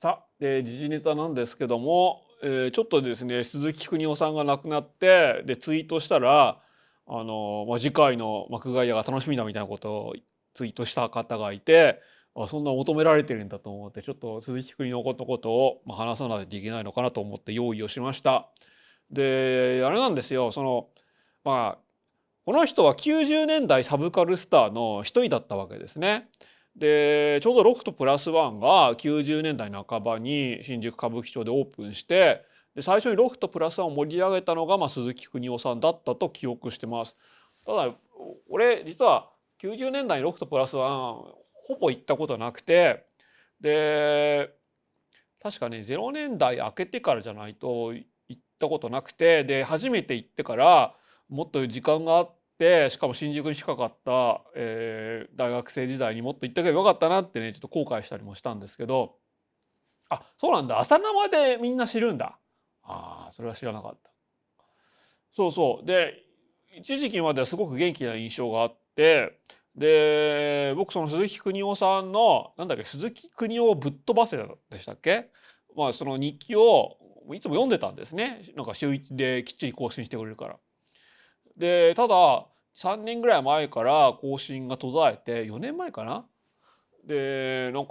さあ、時事ネタなんですけども、ちょっとですね、鈴木邦夫さんが亡くなって、でツイートしたら次回の幕外夜が楽しみだみたいなことをツイートした方がいて、あ、そんな求められてるんだと思って、ちょっと鈴木邦夫のことを話さないといけないのかなと思って用意をしました。であれなんですよ、この人は90年代サブカルスターの一人だったわけですね。でちょうどロフトプラスワンが90年代半ばに新宿歌舞伎町でオープンして、で最初にロフトプラスワンを盛り上げたのが鈴木邦夫さんだったと記憶してます。ただ俺実は90年代にロフトプラスワンほぼ行ったことなくて、で確かね0年代明けてからじゃないと行ったことなくて、で初めて行ってからもっと時間があって、しかも新宿に近かった、大学生時代にもっと行っておけばよかったなってね、ちょっと後悔したりもしたんですけど、あ、そうなんだ、朝生でみんな知るんだ。ああ、それは知らなかった。そうそう。で一時期まではすごく元気な印象があって、で僕その鈴木邦夫さんの鈴木邦夫ぶっ飛ばせでしたっけ、その日記をいつも読んでたんですね。週一できっちり更新してくれるから。でただ3年ぐらい前から更新が途絶えて、4年前かな、でやっ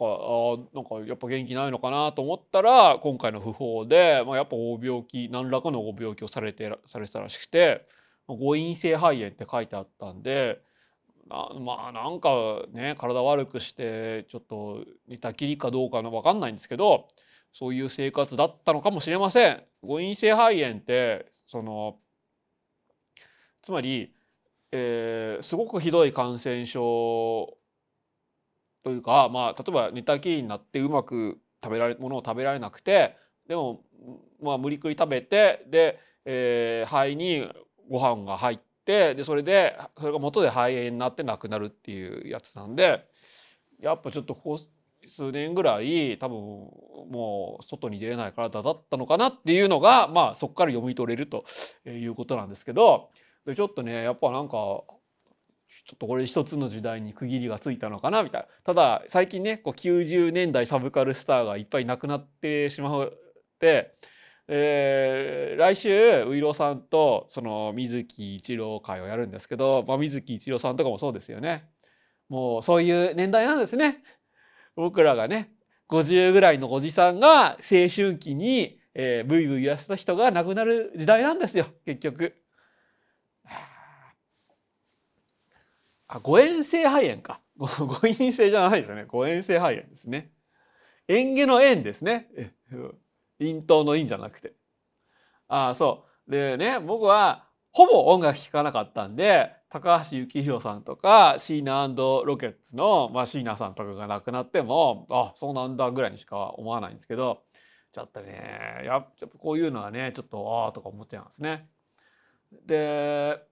ぱ元気ないのかなと思ったら、今回の訃報で、やっぱ大病気、何らかのご病気をされてたらしくて、誤飲性肺炎って書いてあったんで、体悪くしてちょっと寝たきりかどうかの分かんないんですけど、そういう生活だったのかもしれません。誤飲性肺炎ってつまり、すごくひどい感染症というか、例えば寝たきりになってうまくものを食べられなくて、でも、無理くり食べて、で、肺にご飯が入って、でそれが元で肺炎になって亡くなるっていうやつなんで、やっぱちょっとここ数年ぐらい多分もう外に出れない体だったのかなっていうのが、そこから読み取れるということなんですけど。でちょっとね、やっぱちょっとこれ一つの時代に区切りがついたのかなみたいな。ただ最近ね、90年代サブカルスターがいっぱい亡くなってしまって、来週ういろうさんとその水木一郎会をやるんですけど、水木一郎さんとかもそうですよね。もうそういう年代なんですね。僕らがね50ぐらいのおじさんが青春期にブイブイ言わせた人が亡くなる時代なんですよ、結局。誤嚥性肺炎か。誤飲性じゃないですよね。誤嚥性肺炎ですね。嚥下の嚥ですね。咽頭の咽じゃなくて。そう。でね、僕はほぼ音楽聴かなかったんで、高橋幸宏さんとかシーナ&ロケッツの、シーナさんとかが亡くなっても、あ、そうなんだぐらいにしか思わないんですけど、ちょっとね、やっぱこういうのはね、ちょっとあーとか思っちゃいますね。で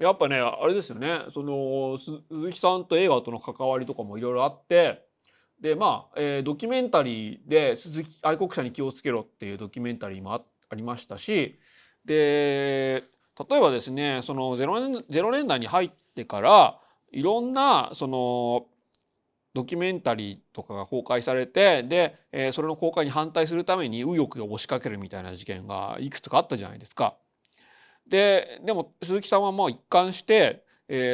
やっぱねあれですよね、鈴木さんと映画との関わりとかもいろいろあって、でドキュメンタリーで「鈴木愛国者に気をつけろ」っていうドキュメンタリーもありましたし、で例えばですね、0年代に入ってからいろんなドキュメンタリーとかが公開されて、で、それの公開に反対するために右翼が押しかけるみたいな事件がいくつかあったじゃないですか。でも鈴木さんはもう一貫して、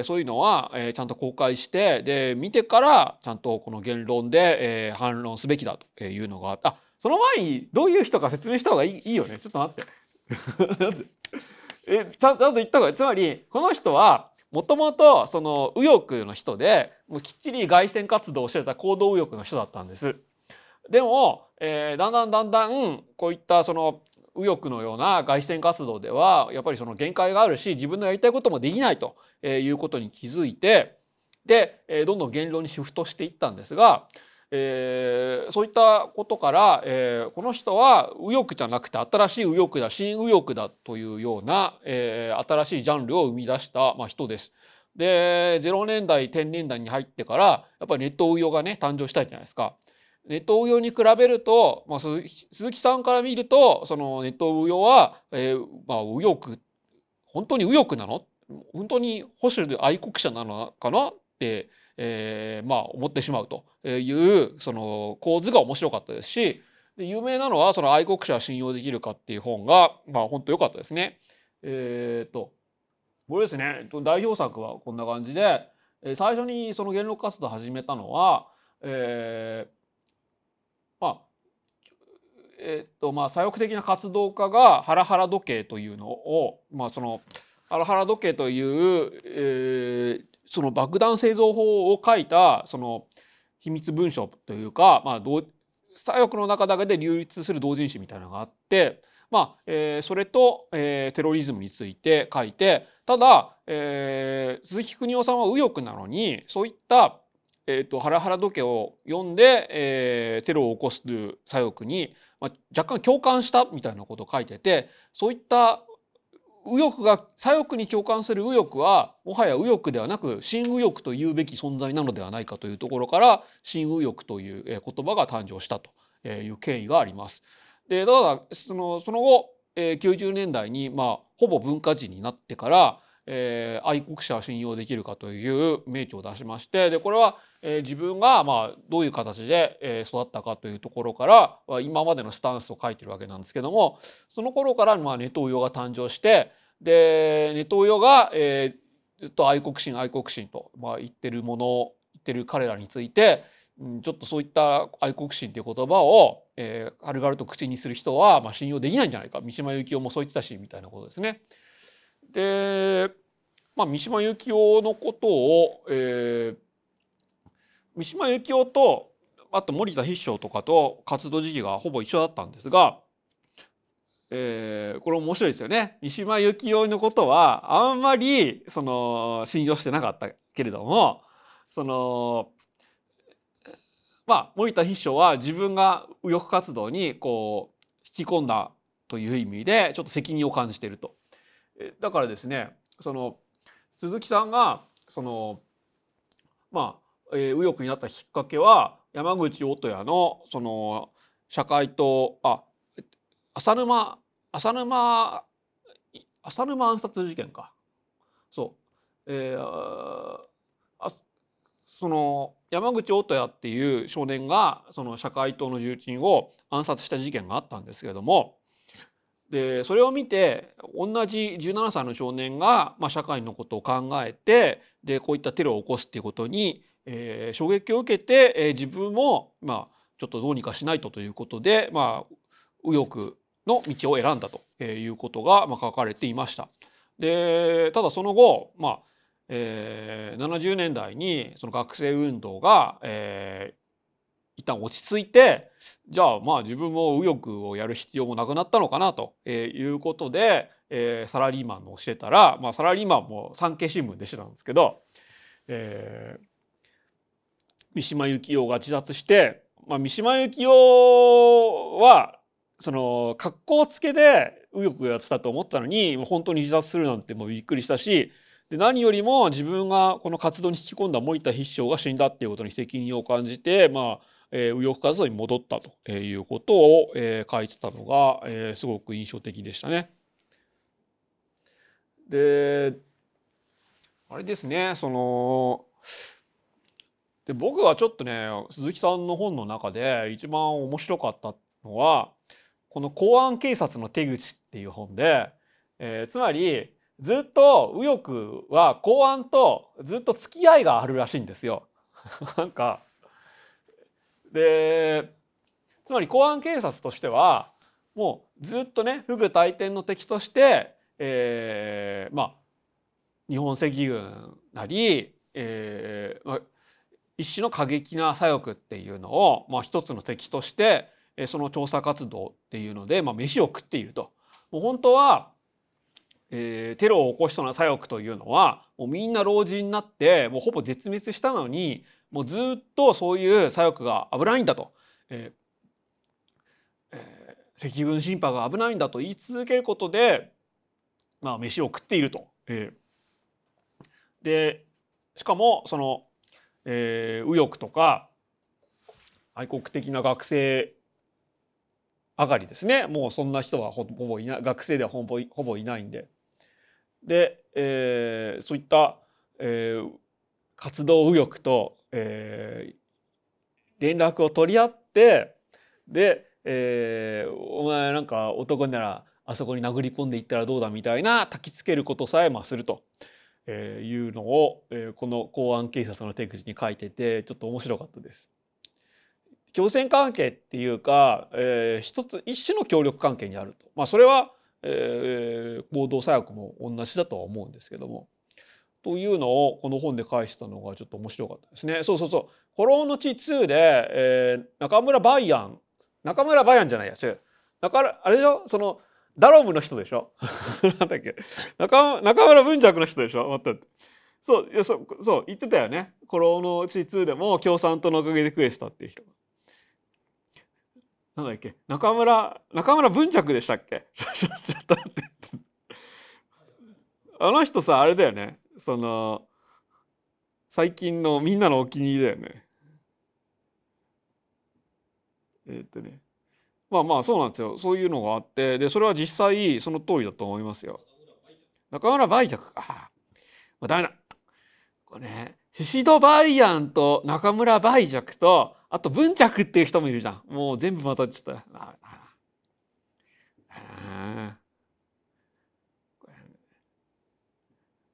そういうのは、ちゃんと公開して、で見てからちゃんとこの言論で、反論すべきだというのがあって、その前にどういう人か説明した方がいいよね。ちょっと待ってちゃんと言った方がいい。つまりこの人はもともと右翼の人で、もうきっちり街宣活動をしてた行動右翼の人だったんです。でも、だんだんこういった右翼のような街宣活動ではやっぱり限界があるし、自分のやりたいこともできないということに気づいて、でどんどん言論にシフトしていったんですが、そういったことから、この人は右翼じゃなくて新しい右翼だ、新右翼だというような、新しいジャンルを生み出した、人です。で0年代10年代に入ってからやっぱりネット右翼がね誕生したじゃないですか。ネット右翼に比べると、鈴木さんから見るとネット右翼は、右翼本当に右翼なの、本当に保守愛国者なのかなって、思ってしまうというその構図が面白かったですし、有名なのはその愛国者は信用できるかっていう本が本当良かったですね。これですね、代表作はこんな感じで、最初にその言論活動を始めたのは左翼的な活動家がハラハラ時計というのを、そのハラハラ時計という、その爆弾製造法を書いたその秘密文書というか、左翼の中だけで流立する同人誌みたいなのがあって、それと、テロリズムについて書いて、ただ、鈴木邦夫さんは右翼なのにそういったハラハラ時計を読んで、テロを起こす左翼に、若干共感したみたいなことを書いてて、そういった右翼が左翼に共感する右翼はもはや右翼ではなく新右翼というべき存在なのではないかというところから新右翼という言葉が誕生したという経緯があります。でただその後90年代に、ほぼ文化人になってから愛国者は信用できるかという名著を出しまして、でこれは自分がどういう形で育ったかというところから今までのスタンスを書いてるわけなんですけども、その頃からネトウヨが誕生して、でネトウヨがずっと愛国心と言ってるものを言ってる彼らについて、ちょっとそういった愛国心という言葉を軽々と口にする人は信用できないんじゃないか、三島由紀夫もそう言ってたしみたいなことですね。で三島由紀夫のことを、三島由紀夫とあと森田必勝とかと活動時期がほぼ一緒だったんですが、これ面白いですよね。三島由紀夫のことはあんまりその信用してなかったけれども、その森田必勝は自分が右翼活動にこう引き込んだという意味でちょっと責任を感じていると。だからですね、その鈴木さんがその右翼になったきっかけは山口音也のその社会党浅沼暗殺事件か、その山口音也っていう少年がその社会党の重鎮を暗殺した事件があったんですけれども。でそれを見て同じ17歳の少年が、社会のことを考えて、でこういったテロを起こすっていうことに、衝撃を受けて、自分も、ちょっとどうにかしないとということで、右翼の道を選んだということが、書かれていました。でただその後、70年代にその学生運動が、一旦落ち着いて、じゃあ自分も右翼をやる必要もなくなったのかなということで、サラリーマンをしてたら、サラリーマンも産経新聞でしてたんですけど、三島由紀夫が自殺して、三島由紀夫はその格好つけで右翼をやってたと思ったのに本当に自殺するなんてびっくりしたし、で何よりも自分がこの活動に引き込んだ森田必勝が死んだっていうことに責任を感じて、右翼活動に戻ったということを、書いてたのが、すごく印象的でしたね。であれですね、僕はちょっとね鈴木さんの本の中で一番面白かったのはこの「公安警察の手口」っていう本で、つまりずっと右翼は公安とずっと付き合いがあるらしいんですよ。なんかでつまり公安警察としてはもうずっとね不倶戴天の敵として、日本赤軍なり、一種の過激な左翼っていうのを、一つの敵としてその調査活動っていうので、飯を食っていると。もう本当はテロを起こしそうな左翼というのはもうみんな老人になってもうほぼ絶滅したのに、もうずっとそういう左翼が危ないんだと、赤軍進派が危ないんだと言い続けることで、飯を食っていると。でしかもその、右翼とか愛国的な学生上がりですね、もうそんな人はほぼいない、学生ではほぼいないんで、そういった、活動右翼と、連絡を取り合って、で、お前なんか男ならあそこに殴り込んでいったらどうだみたいな焚きつけることさえまあすると、いうのを、この公安警察の手口に書いてて、ちょっと面白かったです。強制関係っていうか、一種の協力関係にあると、まあ、それは、暴動左翼も同じだとは思うんですけども、というのをこの本で返したのがちょっと面白かったですね。そうそうそう、「孤狼の血2」で、中村バイアン、ダロムの人でしょなんだっけ、中村文尺の人でしょ、待って、そう言ってたよね。孤狼の血2でも共産党のおかげでクエスタっていう人、なんだっけ、中村文尺でしたっけちょっと待って、あの人さ、あれだよね、その最近のみんなのお気に入りだよね。まあまあそうなんですよ、そういうのがあって、でそれは実際その通りだと思いますよ。中村梅若か、まあ、ダメだこれね、宍戸梅安と中村梅若と、あと文着っていう人もいるじゃん、もう全部またちょっと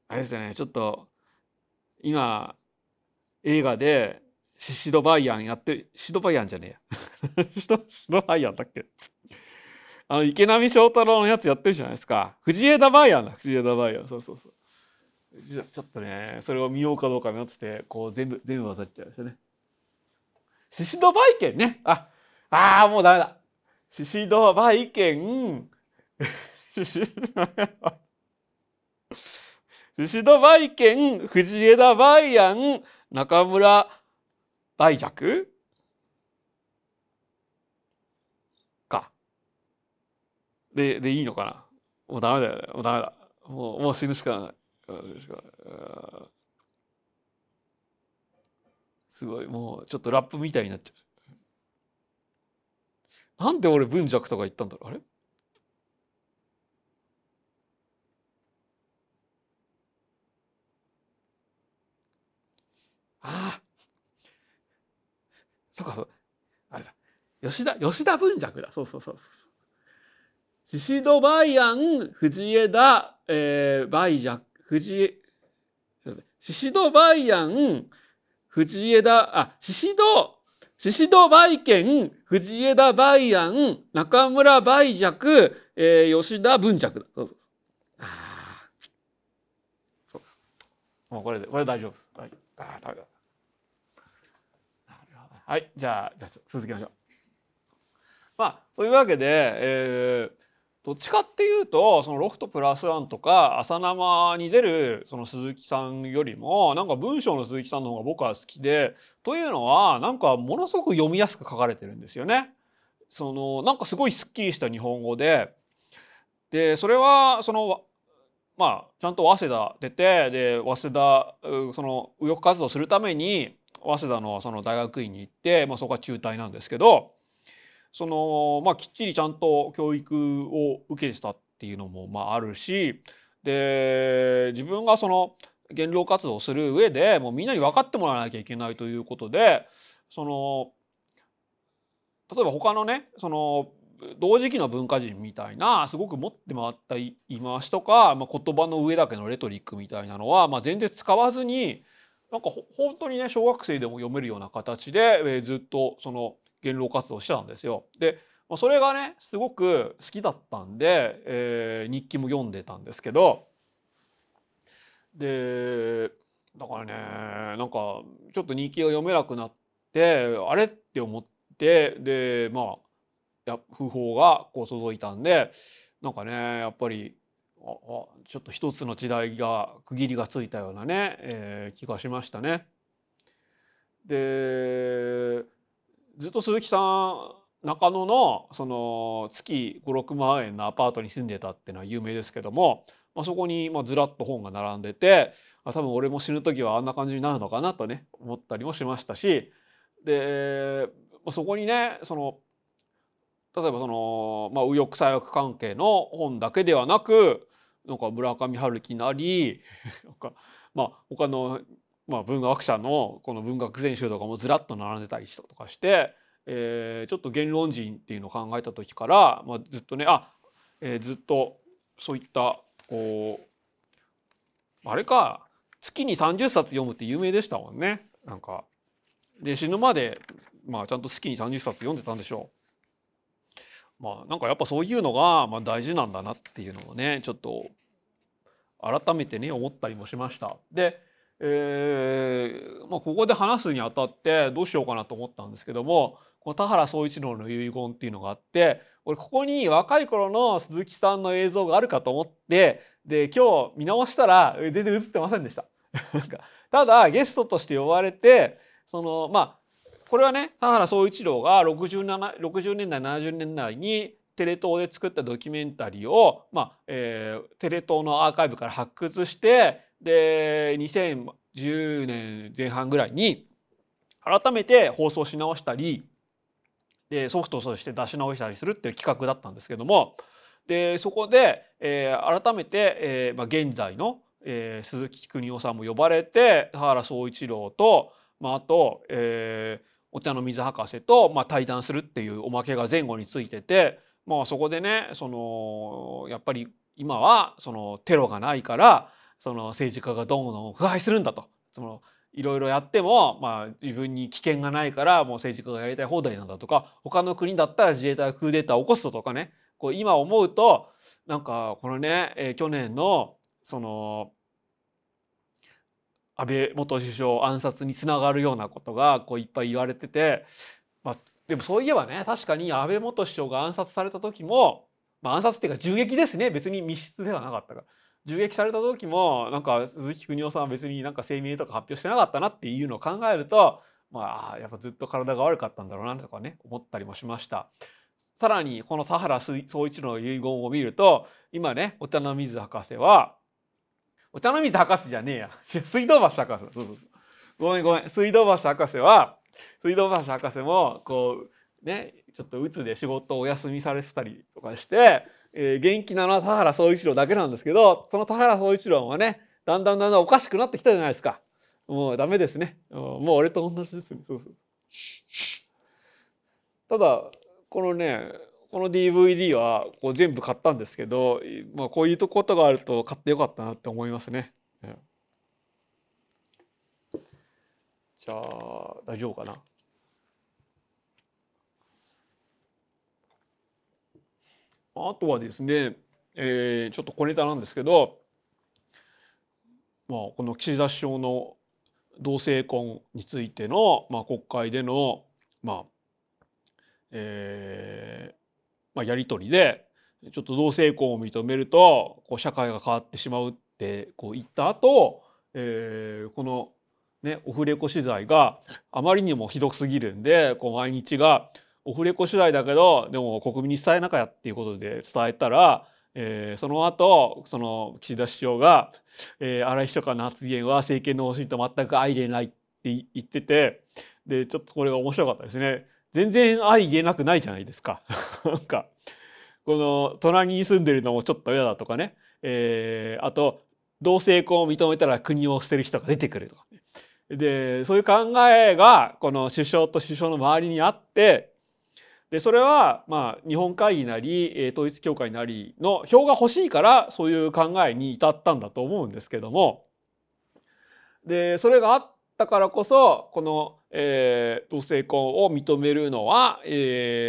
あれですよね。ちょっと今映画で宍戸梅安やってる、宍戸梅安じゃねえや宍戸梅安だっけ、あの池波正太郎のやつやってるじゃないですか、藤枝梅安だ、藤枝梅安、そうちょっとね、それを見ようかどうかなってて、こう全部混ざっちゃいましたね。宍戸梅軒ね、あもうダメだ、宍戸梅軒宍戸梅軒、藤枝梅安、中村梅若かでいいのかな、もうダメだよね、もうダメだ、もう死ぬしかないすごい、もうちょっとラップみたいになっちゃう。なんで俺文弱とか言ったんだろう、あれそうか、そうあれだ、吉田文弱だ、そう宍戸梅安、藤枝梅若、宍戸梅安、藤枝、宍戸梅軒、藤枝梅安、中村梅若、吉田文弱だ、そうですもうこれ大丈夫です、はい、ダメだ、はい、じゃあ続きましょう。まあそういうわけで、どっちかっていうとそのロフトプラスワンとか朝生に出るその鈴木さんよりも、なんか文章の鈴木さんの方が僕は好きで、というのはなんかものすごく読みやすく書かれてるんですよね。そのなんかすごいすっきりした日本語で、でそれはそのまあちゃんと早稲田出て、で早稲田その右翼活動するために早稲田のその大学院に行って、まあ、そこは中退なんですけど、そのまあきっちりちゃんと教育を受けてたっていうのもまああるし、で自分がその言論活動をする上でもうみんなに分かってもらわなきゃいけないということで、その例えば他のね、その同時期の文化人みたいなすごく持って回った言い回しとか、まあ、言葉の上だけのレトリックみたいなのはまあ全然使わずに、なんか本当にね小学生でも読めるような形で、ずっとその言論活動してたんですよ。で、まあ、それがねすごく好きだったんで、日記も読んでたんですけど、でだからね、なんかちょっと日記が読めなくなってあれって思って、でまあ訃報がこう届いたんで、なんかねやっぱりちょっと一つの時代が区切りがついたようなね、気がしましたね。でずっと鈴木さん中野のその月 5,6 万円のアパートに住んでたっていうのは有名ですけども、まあ、そこにまあずらっと本が並んでて、多分俺も死ぬ時はあんな感じになるのかなとね思ったりもしましたし、でそこにねその例えばその、まあ、右翼左翼関係の本だけではなく、なんか村上春樹なりなんか、まあ、他のまあ、文学者のこの文学全集とかもずらっと並んでたりとかして、ちょっと言論人っていうのを考えた時から、まあ、ずっとねずっとそういったこうあれか月に30冊読むって有名でしたもんね。なんかで死ぬまで、まあ、ちゃんと月に30冊読んでたんでしょう。まあなんかやっぱそういうのが、まあ、大事なんだなっていうのをねちょっと改めてね思ったりもしました。でまあ、ここで話すにあたってどうしようかなと思ったんですけども、この田原総一郎の遺言っていうのがあって、俺ここに若い頃の鈴木さんの映像があるかと思って、で今日見直したら全然映ってませんでしたただゲストとして呼ばれて、そのまあこれはね田原総一郎が60年代70年代にテレ東で作ったドキュメンタリーを、まあテレ東のアーカイブから発掘して、で2010年前半ぐらいに改めて放送し直したりでソフトとして出し直したりするっていう企画だったんですけども、でそこで、改めて、まあ、現在の、鈴木邦夫さんも呼ばれて田原総一郎と、まあ、あと、お茶の水博士と、まあ、対談するっていうおまけが前後についてて、まあ、そこでねそのやっぱり今はそのテロがないからその政治家がどんどん腐敗するんだと、そのいろいろやっても、まあ、自分に危険がないからもう政治家がやりたい放題なんだとか、他の国だったら自衛隊クーデターを起こすとかね、こう今思うとなんかこのね、去年のその安倍元首相暗殺につながるようなことがこういっぱい言われてて、まあ、でもそういえばね確かに安倍元首相が暗殺された時も、まあ、暗殺っていうか銃撃ですね、別に密室ではなかったから。銃撃された時もなんか鈴木邦夫さんは別になんか声明とか発表してなかったなっていうのを考えると、まあやっぱずっと体が悪かったんだろうなとかね思ったりもしました。さらにこの田原総一郎の遺言を見ると、今ねお茶の水博士はお茶の水博士じゃねえや水道橋博士だ、そうごめん水道橋博士は水道橋博士もこうねちょっと鬱で仕事をお休みされてたりとかして。元気なのは田原総一郎だけなんですけど、その田原総一郎はねだんだんおかしくなってきたじゃないですか。もうダメですね、もう俺と同じですね。ただこのねこの DVD はこう全部買ったんですけど、まあ、こういうことがあると買ってよかったなって思いますね。じゃあ大丈夫かな。あとはですね、ちょっと小ネタなんですけど、まあ、この岸田首相の同性婚についての、まあ、国会での、まあまあ、やり取りでちょっと同性婚を認めるとこう社会が変わってしまうってこう言った後、この、ね、オフレコ取材があまりにもひどすぎるんでこう毎日がオフレコ取材だけどでも国民に伝えなきゃっていうことで伝えたら、その後その岸田首相が、荒井秘書官の発言は政権の方針と全く相入れないって言ってて、でちょっとこれが面白かったですね。全然相入れなくないじゃないですかなんかこの隣に住んでるのもちょっと嫌だとかね、あと同性婚を認めたら国を捨てる人が出てくるとか、ね、でそういう考えがこの首相と首相の周りにあって、でそれはまあ日本会議なり統一教会なりの票が欲しいからそういう考えに至ったんだと思うんですけども、でそれがあったからこそこの同性婚を認めるのは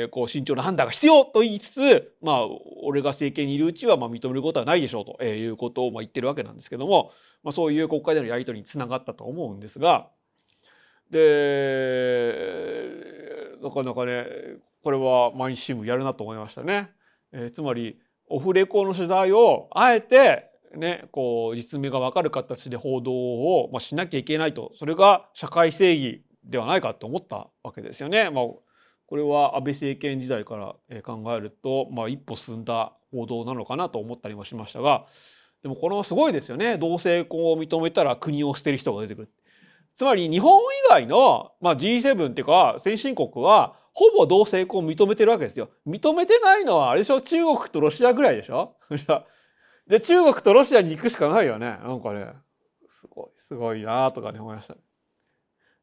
こう慎重な判断が必要と言いつつ、まあ俺が政権にいるうちはまあ認めることはないでしょうということをまあ言ってるわけなんですけども、まあそういう国会でのやり取りにつながったと思うんですが、でなかなかねこれは毎日新聞やるなと思いましたね。つまりオフレコの取材をあえて、ね、こう実名が分かる形で報道を、まあ、しなきゃいけないと、それが社会正義ではないかと思ったわけですよね。まあ、これは安倍政権時代から考えると、まあ、一歩進んだ報道なのかなと思ったりもしましたが、でもこのすごいですよね。同性婚を認めたら国を捨てる人が出てくる。つまり日本以外の、まあ、G7 っていうか先進国はほぼ同性婚を認めてるわけですよ。認めてないのはあれでしょ、中国とロシアぐらいでしょじゃあ中国とロシアに行くしかないよね。なんかねすごいなとかね思いました。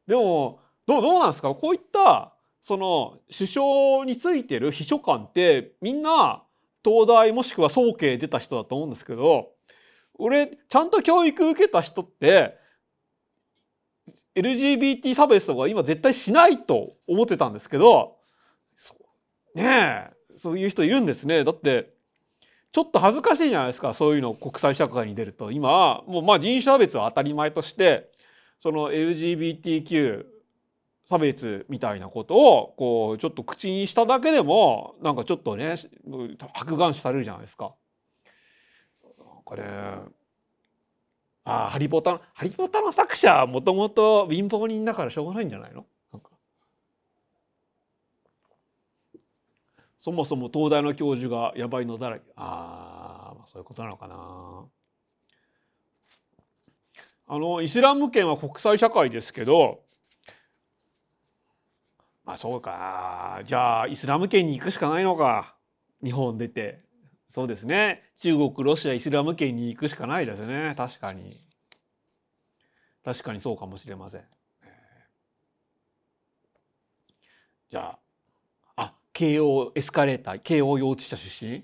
でもどうなんですか、こういったその首相についてる秘書官ってみんな東大もしくは早慶出た人だと思うんですけど、俺ちゃんと教育受けた人って LGBT 差別とか今絶対しないと思ってたんですけどね、えそういう人いるんですね。だってちょっと恥ずかしいじゃないですか、そういうの国際社会に出ると。今もうまあ人種差別は当たり前としてその LGBTQ 差別みたいなことをこうちょっと口にしただけでもなんかちょっとね白眼視されるじゃないですか。なんかね、あハリポタの作者はもともと貧乏人だからしょうがないんじゃないの。そもそも東大の教授がやばいのだらけ。そういうことなのかな。イスラム圏は国際社会ですけど、まあそうか、じゃあイスラム圏に行くしかないのか、日本出て。そうですね、中国ロシアイスラム圏に行くしかないですね。確かにそうかもしれません。じゃあ慶応エスカレーター、慶応幼稚舎出身？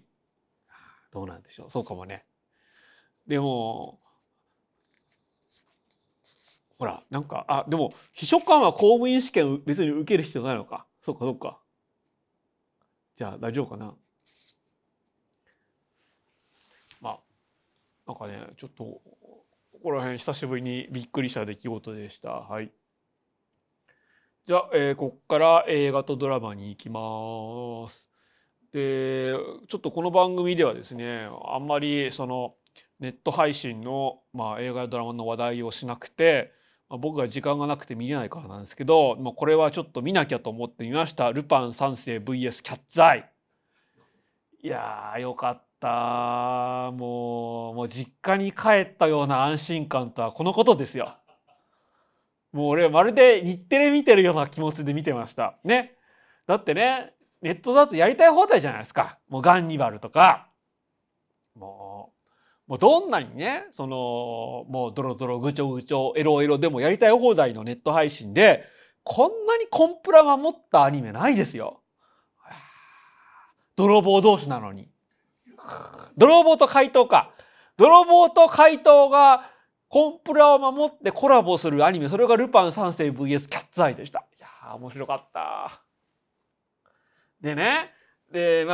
どうなんでしょう。そうかもね。でもほらなんかでも秘書官は公務員試験別に受ける必要ないのか。そうか。じゃあ大丈夫かな。まあなんかねちょっとここら辺久しぶりにびっくりした出来事でした。はい。じゃあ、こっから映画とドラマに行きます。で、ちょっとこの番組ではですね、あんまりそのネット配信の、映画やドラマの話題をしなくて、僕が時間がなくて見れないからなんですけど、これはちょっと見なきゃと思ってみました。ルパン三世 VS キャッツアイ。いやーよかった。もう実家に帰ったような安心感とはこのことですよ。もう俺まるで日テレ見てるような気持ちで見てましたね。だってねネットだとやりたい放題じゃないですか。もうガンニバルとかもうどんなにねそのもうドロドロぐちょぐちょエロエロでもやりたい放題のネット配信でこんなにコンプラ守ったアニメないですよ。泥棒同士なのに泥棒と怪盗がコンプラを守ってコラボするアニメ、それがルパン三世 VS キャッツアイでした。いやー面白かった。で、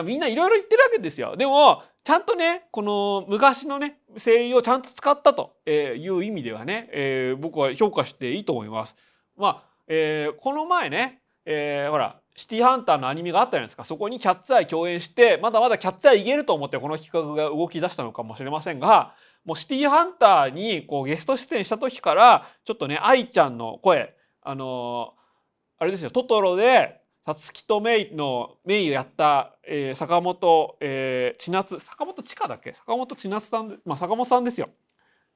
みんないろいろ言ってるわけですよ。でもちゃんとねこの昔のね声優をちゃんと使ったという意味ではね、僕は評価していいと思います。この前ね、ほらシティハンターのアニメがあったじゃないですか。そこにキャッツアイ共演してまだまだキャッツアイいけると思ってこの企画が動き出したのかもしれませんが、もうシティハンターにこうゲスト出演した時からちょっとね愛ちゃんの声あれですよトトロでサツキとメイのメイをやった、坂本千夏さん、坂本さんですよ。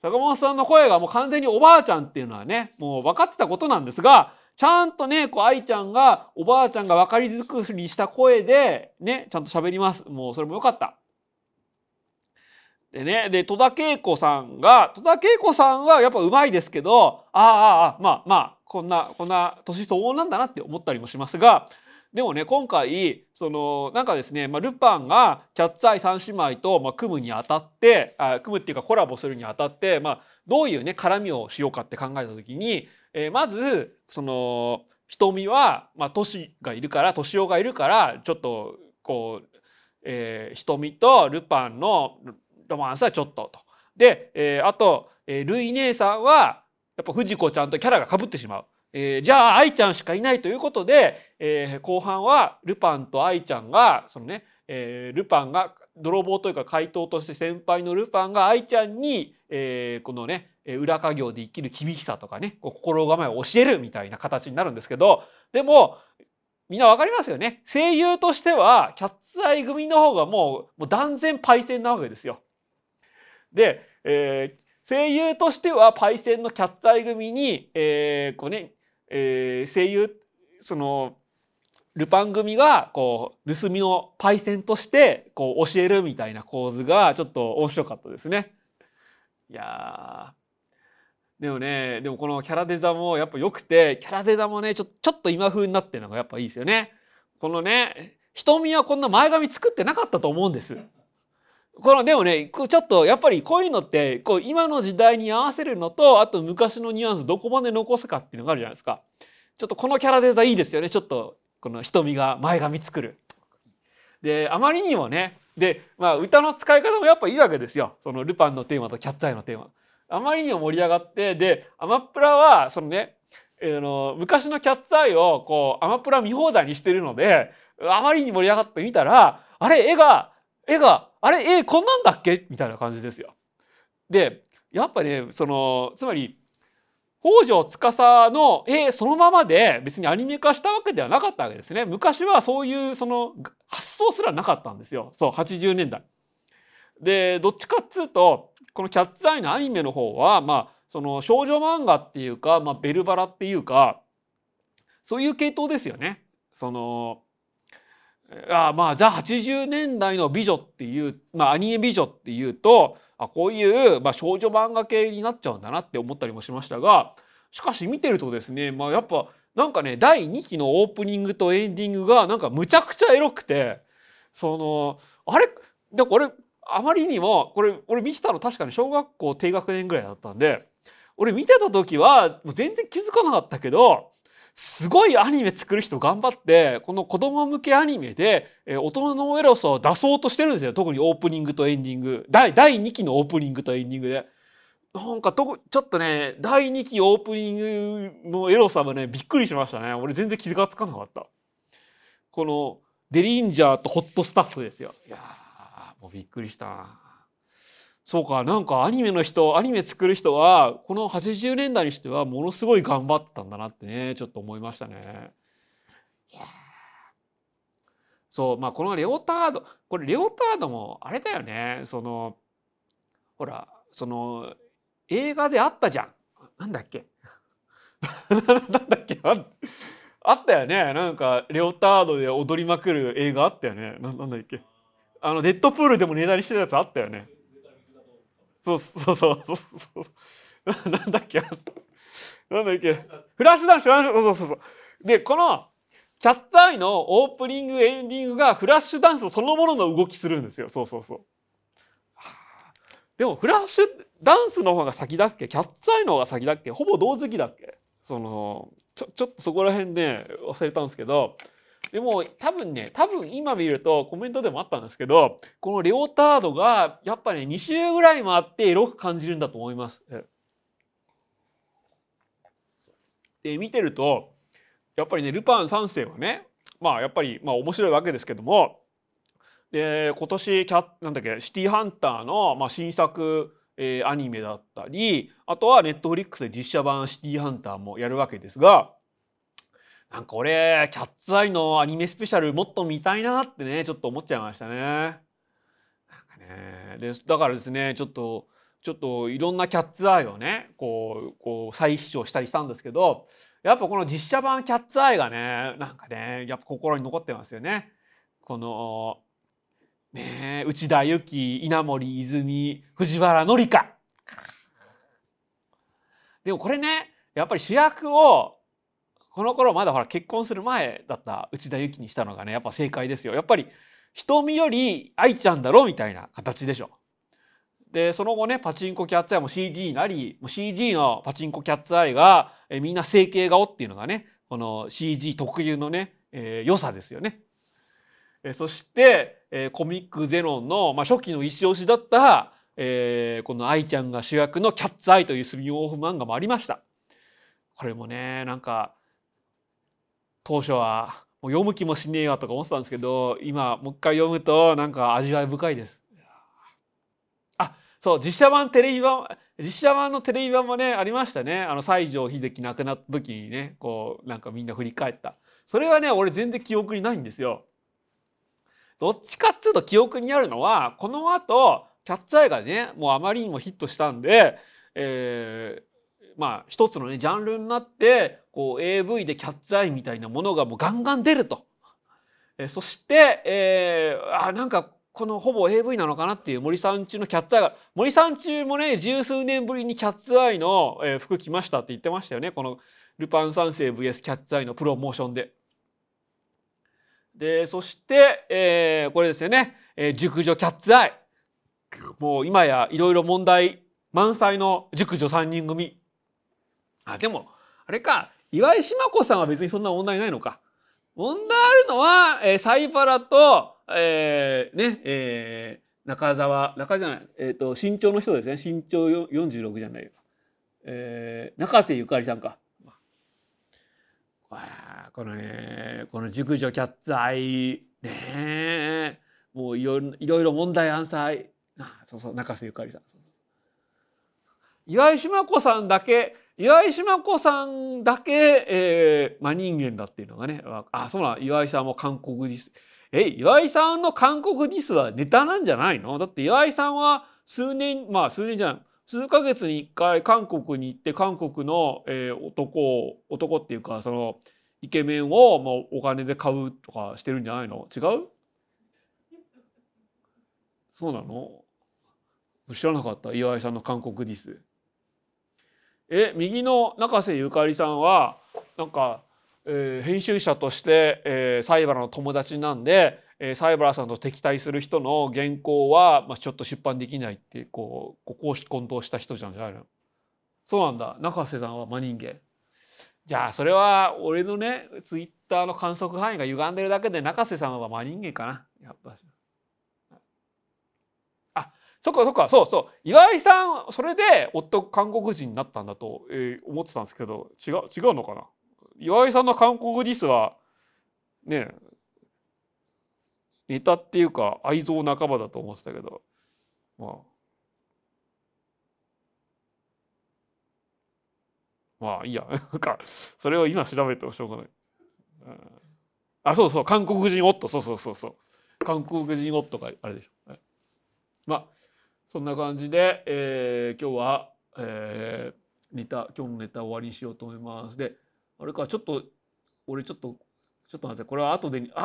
坂本さんの声がもう完全におばあちゃんっていうのはねもう分かってたことなんですが、ちゃんとねこう愛ちゃんがおばあちゃんが分かりづくりした声でねちゃんと喋ります。もうそれも良かった。で戸田恵子さんがやっぱうまいですけどこんな年相応なんだなって思ったりもしますが、でもね今回そのなんかですね、ルパンがキャッツアイ三姉妹と、組むにあたって組むっていうかコラボするにあたって、どういうね絡みをしようかって考えた時に、まずその瞳は、トシオがいるからちょっとこう、瞳とルパンのロマンスはちょっとと。で、あと、ルイ姉さんはやっぱ藤子ちゃんとキャラが被ってしまう。じゃあ愛ちゃんしかいないということで、後半はルパンと愛ちゃんがそのね、ルパンが泥棒というか怪盗として先輩のルパンが愛ちゃんに、このね裏稼業で生きる厳しさとかね心構えを教えるみたいな形になるんですけど、でもみんなわかりますよね、声優としてはキャッツアイ組の方がもう断然パイセンなわけですよ。で、声優としてはパイセンのキャッツアイ組に、そのルパン組がこう盗みのパイセンとしてこう教えるみたいな構図がちょっと面白かったですね。いやでもね、でもこのキャラデザもやっぱ良くて、キャラデザもねちょっと今風になってるのがやっぱいいですよね。このね、瞳はこんな前髪作ってなかったと思うんです。このでもね、ちょっとやっぱりこういうのってこう今の時代に合わせるのと、あと昔のニュアンスどこまで残すかっていうのがあるじゃないですか。ちょっとこのキャラデザいいですよね。ちょっとこの瞳が前髪作る。で、あまりにもね、で、まあ歌の使い方もやっぱいいわけですよ。そのルパンのテーマとキャッツアイのテーマ。あまりにも盛り上がって、で、アマプラはそのね、昔のキャッツアイをこうアマプラ見放題にしてるので、あまりに盛り上がってみたら、あれ絵があれこんなんだっけみたいな感じですよ。で、やっぱね、そのつまり北条司の絵そのままで別にアニメ化したわけではなかったわけですね。昔はそういうその発想すらなかったんですよ。そう、80年代。で、どっちかっつうとこのキャッツアイのアニメの方はまあその少女漫画っていうか、まあ、ベルバラっていうかそういう系統ですよね。そのまあじゃあ80年代の美女っていう、まあ、アニメ美女っていうとこういう、まあ、少女漫画系になっちゃうんだなって思ったりもしましたが、しかし見てるとですね、まあ、やっぱなんかね第2期のオープニングとエンディングがなんかむちゃくちゃエロくて、そのあれでこれあまりにもこれ俺見てたの確かに小学校低学年ぐらいだったんで、俺見てた時はもう全然気づかなかったけど。すごいアニメ作る人頑張ってこの子供向けアニメで大人のエロさを出そうとしてるんですよ。特にオープニングとエンディング、第2期のオープニングとエンディングでなんかちょっとね第2期オープニングのエロさもねびっくりしましたね。俺全然気がつかなかった。このデリンジャーとホットスタッフですよ。いやもうびっくりしたな。そうか、なんかアニメ作る人はこの80年代にしてはものすごい頑張ってたんだなってねちょっと思いましたね。いやそう、まあこのレオタードもあれだよね。そのほらその映画であったじゃん。なんだっけあったよね。なんかレオタードで踊りまくる映画あったよね。なんだっけ、デッドプールでもネタにしてたやつあったよね。そうなんだっけフラッシュダンスそうで、このキャッツアイのオープニングエンディングがフラッシュダンスそのものの動きするんですよ。でもフラッシュダンスの方が先だっけ、キャッツアイの方が先だっけ、ほぼ同時期だっけ。そのちょっとそこら辺ね忘れたんですけど、でも多分今見るとコメントでもあったんですけど、このレオタードがやっぱね2週ぐらいもあってエロく感じるんだと思います。で見てるとやっぱりねルパン三世はねまあやっぱりまあ面白いわけですけども、で今年シティハンターのまあ新作アニメだったり、あとはネットフリックスで実写版シティハンターもやるわけですが。なんか俺キャッツアイのアニメスペシャルもっと見たいなってねちょっと思っちゃいましたね。なんかねでだからですねちょっといろんなキャッツアイをねこう再視聴したりしたんですけど、やっぱこの実写版キャッツアイがねなんかねやっぱ心に残ってますよね。このね内田有紀、稲森泉、藤原紀香でもこれねやっぱり主役をこの頃まだほら結婚する前だった内田有紀にしたのがねやっぱ正解ですよ。やっぱり瞳より愛ちゃんだろみたいな形でしょ。でその後ねパチンコキャッツアイも CG になり、もう CG のパチンコキャッツアイがみんな整形顔っていうのがねこの CG 特有のね、良さですよね。そして、コミックゼノンの、まあ、初期の一押しだった、この愛ちゃんが主役のキャッツアイというスピンオフ漫画もありました。これもねなんか当初はもう読む気もしねえわとか思ってたんですけど、今もう一回読むとなんか味わい深いです。あ、そう実写版のテレビ版もねありましたね。西城秀樹亡くなった時にねこうなんかみんな振り返った。それはね俺全然記憶にないんですよ。どっちかっつうと記憶にあるのはこの後キャッツアイがねもうあまりにもヒットしたんで、まあ一つのねジャンルになってこう AV でキャッツアイみたいなものがもうガンガン出ると、そして、なんかこのほぼ AV なのかなっていう森さん中のキャッツアイが、森さん中もね十数年ぶりにキャッツアイの服着ましたって言ってましたよね。このルパン三世 vs キャッツアイのプロモーションで。でそして、これですよね、熟女キャッツアイ、もう今やいろいろ問題満載の熟女3人組。あ、でもあれか、岩井志麻子さんは別にそんな問題ないのか。問題あるのは、サイバラと、身長の人ですね。身長46じゃないよ、中瀬ゆかりさんか。このね、この熟女キャッツアイね、もういろいろ問題暗載。そうそう、中瀬ゆかりさん。岩井志麻子さんだけ、真人間だっていうのがね。あ、そうなの。岩井さんも韓国ディス。岩井さんの韓国ディスはネタなんじゃないの？だって岩井さんは数ヶ月に1回韓国に行って、韓国の、男っていうか、そのイケメンを、まあ、お金で買うとかしてるんじゃないの？違う？そうなの？知らなかった、岩井さんの韓国ディス。右の中瀬ゆかりさんはなんか、編集者として、西原の友達なんで、西原さんと敵対する人の原稿は、まあ、ちょっと出版できないってこう混同した人じゃないの？そうなんだ。中瀬さんは真人間。じゃあそれは俺のねツイッターの観測範囲が歪んでるだけで、中瀬さんは真人間かな、やっぱ。そうそう岩井さん、それで夫韓国人になったんだと、思ってたんですけど、違うのかな。岩井さんの韓国ディスはねネタっていうか愛憎半ばだと思ってたけど、まあいいやそれを今調べてもしょうがない。そうそう、韓国人夫、そう韓国人夫があれでしょ。そんな感じで、今日は、今日のネタ終わりにしようと思います。で、あれか、ちょっと待って、これは後でに、ちょっと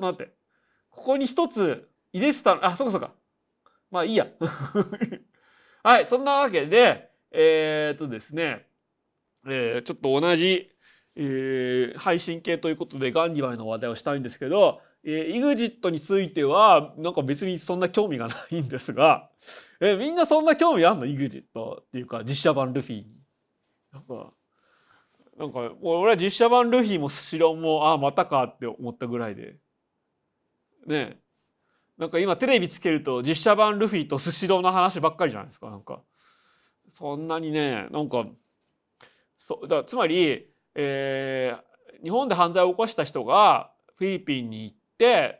待って、ここに一つ入れてたの、そうか、まあいいや。はい、そんなわけで、ですね、ちょっと同じ、配信系ということで、ガンリバイの話題をしたいんですけど、EXIT についてはなんか別にそんな興味がないんですが、みんなそんな興味あんの ?EXIT っていうか実写版ルフィに。なんか俺は実写版ルフィもスシローもまたかって思ったぐらいでね。なんか今テレビつけると実写版ルフィとスシローの話ばっかりじゃないですか。なんかそんなにね、なんかだつまり、日本で犯罪を起こした人がフィリピンに行って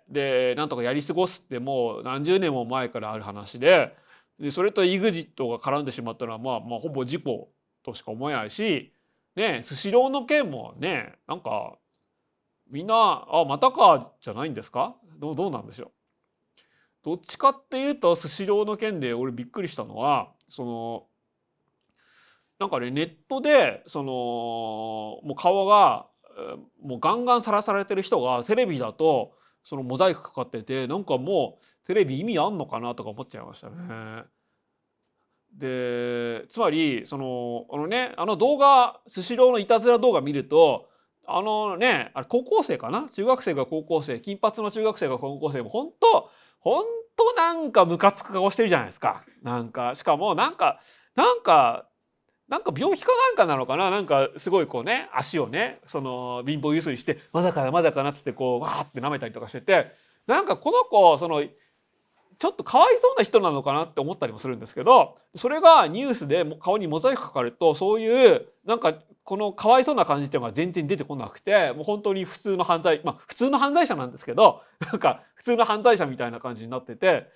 でなんとかやり過ごすって、もう何十年も前からある話 でそれと EXIT が絡んでしまったのは、まあほぼ事故としか思えないしね。スシローの件もね、なんかみんなまたかじゃないんですか。どうなんでしょう。どっちかっていうとスシローの件で俺びっくりしたのは、そのなんかね、ネットでそのもう顔がもうガンガンさらされてる人がテレビだとそのモザイクかかってて、なんかもうテレビ意味あんのかなとか思っちゃいましたね。でつまりあの動画、スシローのいたずら動画見ると、あれ高校生かな、中学生が高校生、金髪の中学生が高校生もほんとなんかムカつく顔してるじゃないですか。なんかしかもなんか病気かなんかなのかな、なんかすごいこうね、足をねその貧乏ゆすりしてまだかなっつってこうわーって舐めたりとかしてて、なんかこの子そのちょっとかわいそうな人なのかなって思ったりもするんですけど、それがニュースで顔にモザイクかかると、そういうなんかこのかわいそうな感じっていうのが全然出てこなくて、もう本当に普通の犯罪、普通の犯罪者なんですけど、なんか普通の犯罪者みたいな感じになってて、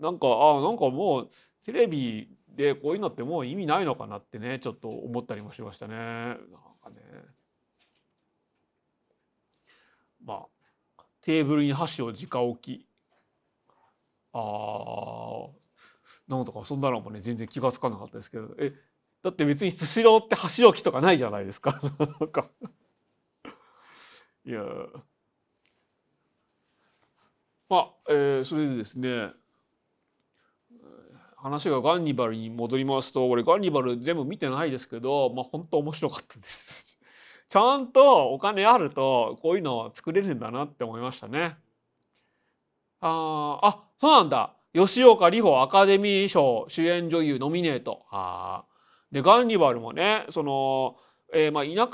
なんかもうテレビでこういうのってもう意味ないのかなってね、ちょっと思ったりもしましたね。なんかね、まあテーブルに箸を直置き、なんとかそんなのもね全然気がつかなかったですけど、だって別にスシローって箸置きとかないじゃないですか。なんかいやそれでですね、話がガンニバルに戻りますと、俺ガンニバル全部見てないですけど、本当面白かったですちゃんとお金あるとこういうのは作れるんだなって思いましたね。そうなんだ、吉岡里帆アカデミー賞主演女優ノミネート。でガンニバルもね、その、田舎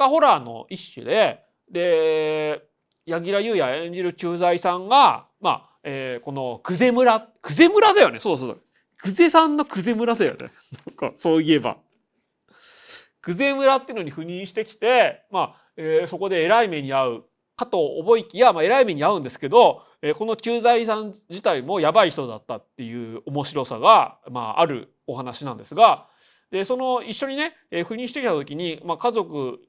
ホラーの一種で、柳楽優弥演じる駐在さんが、この久世村だよね。そう久世さんの久世村だよねなんかそういえば久世村っていうのに赴任してきて、そこで偉い目に遭うかと思いきや、偉い目に遭うんですけど、この駐在さん自体もやばい人だったっていう面白さが、あるお話なんですが、でその一緒にね、赴任してきた時に、家族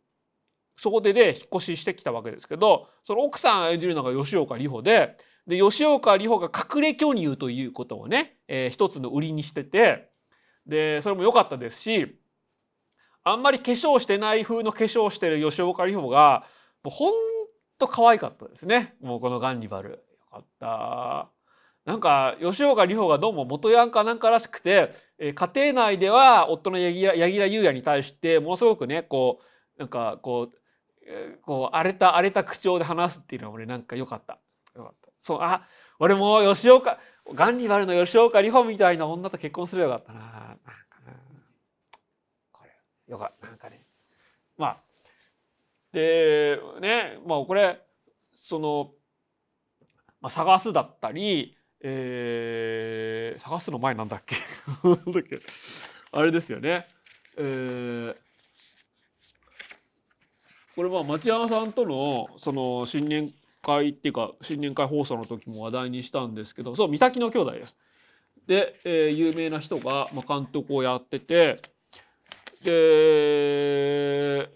そこで引っ越ししてきたわけですけど、その奥さん演じるのが吉岡里帆で、吉岡里帆が隠れ巨乳ということをね、一つの売りにしてて、でそれも良かったですし、あんまり化粧してない風の化粧してる吉岡里帆が本当可愛かったですね。もうこのガンニバルよかった。なんか吉岡里帆がどうも元ヤンかなんからしくて、家庭内では夫の柳楽優弥に対してものすごくね、荒れた口調で話すっていうのは俺なんか良かった。俺もガンニバルの吉岡里帆みたいな女と結婚すればよかったな。これその、探すだったり、探すの前なんだっけあれですよね。これ町山さんとのその新年会放送の時も話題にしたんですけど、そう、三崎の兄弟です。で、有名な人が、監督をやってて、で、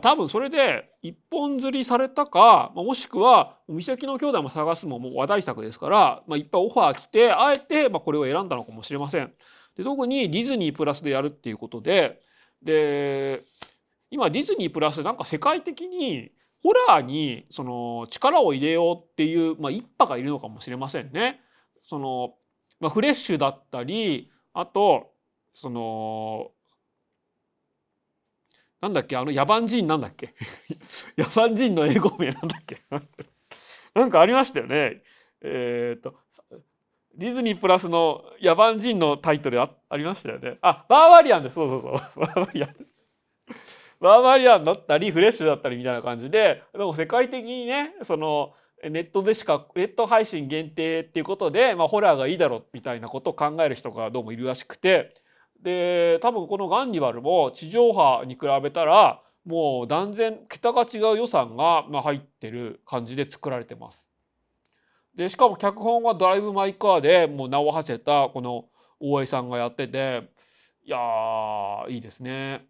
多分それで一本釣りされたか、もしくは三崎の兄弟も探すももう話題作ですから、いっぱいオファー来て、あえて、これを選んだのかもしれません。で、特にディズニープラスでやるっていうことで、で、今ディズニープラスなんか世界的にホラーにその力を入れようっていう、一派がいるのかもしれませんね。その、フレッシュだったり、あとその野蛮人野蛮人の英語名なんかありましたよね。ディズニープラスの野蛮人のタイトル ありましたよね。バーバリアンです。そうバーバリアンですバーバリアンだったりフレッシュだったりみたいな感じで、でも世界的にね、そのネット配信限定っていうことで、ホラーがいいだろうみたいなことを考える人がどうもいるらしくて、で多分このガンニバルも地上波に比べたらもう断然桁が違う予算が入ってる感じで作られてます。でしかも脚本はドライブ・マイ・カーでもう名を馳せたこの大江さんがやってて、いいですね。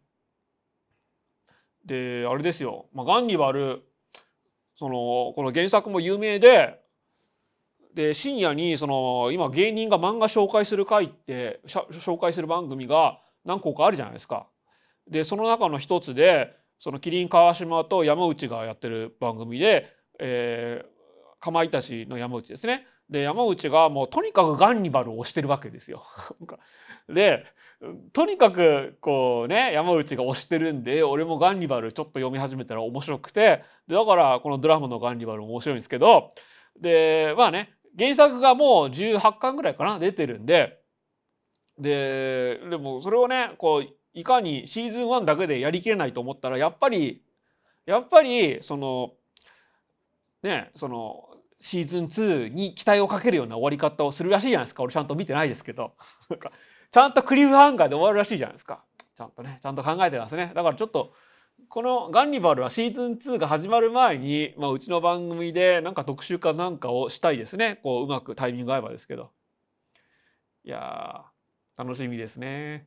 であれですよ、ガンニバルこの原作も有名で、で深夜にその今芸人が漫画紹介する回って紹介する番組が何個かあるじゃないですか。でその中の一つでその麒麟川島と山内がやってる番組で、かまいたちの山内ですね。で山内がもうとにかくガンニバルを推してるわけですよでとにかく山内が推してるんで、俺もガンニバルちょっと読み始めたら面白くて、でだからこのドラマのガンニバル面白いんですけど、で原作がもう18巻ぐらいかな出てるんで、でもそれをねいかにシーズン1だけでやりきれないと思ったら、やっぱりシーズン2に期待をかけるような終わり方をするらしいじゃないですか。俺ちゃんと見てないですけどちゃんとクリフハンガーで終わるらしいじゃないですか。ちゃんと考えてますね。だからちょっとこのガンニバルはシーズン2が始まる前に、うちの番組でなんか特集かなんかをしたいですね。うまくタイミング合えばですけど、楽しみですね。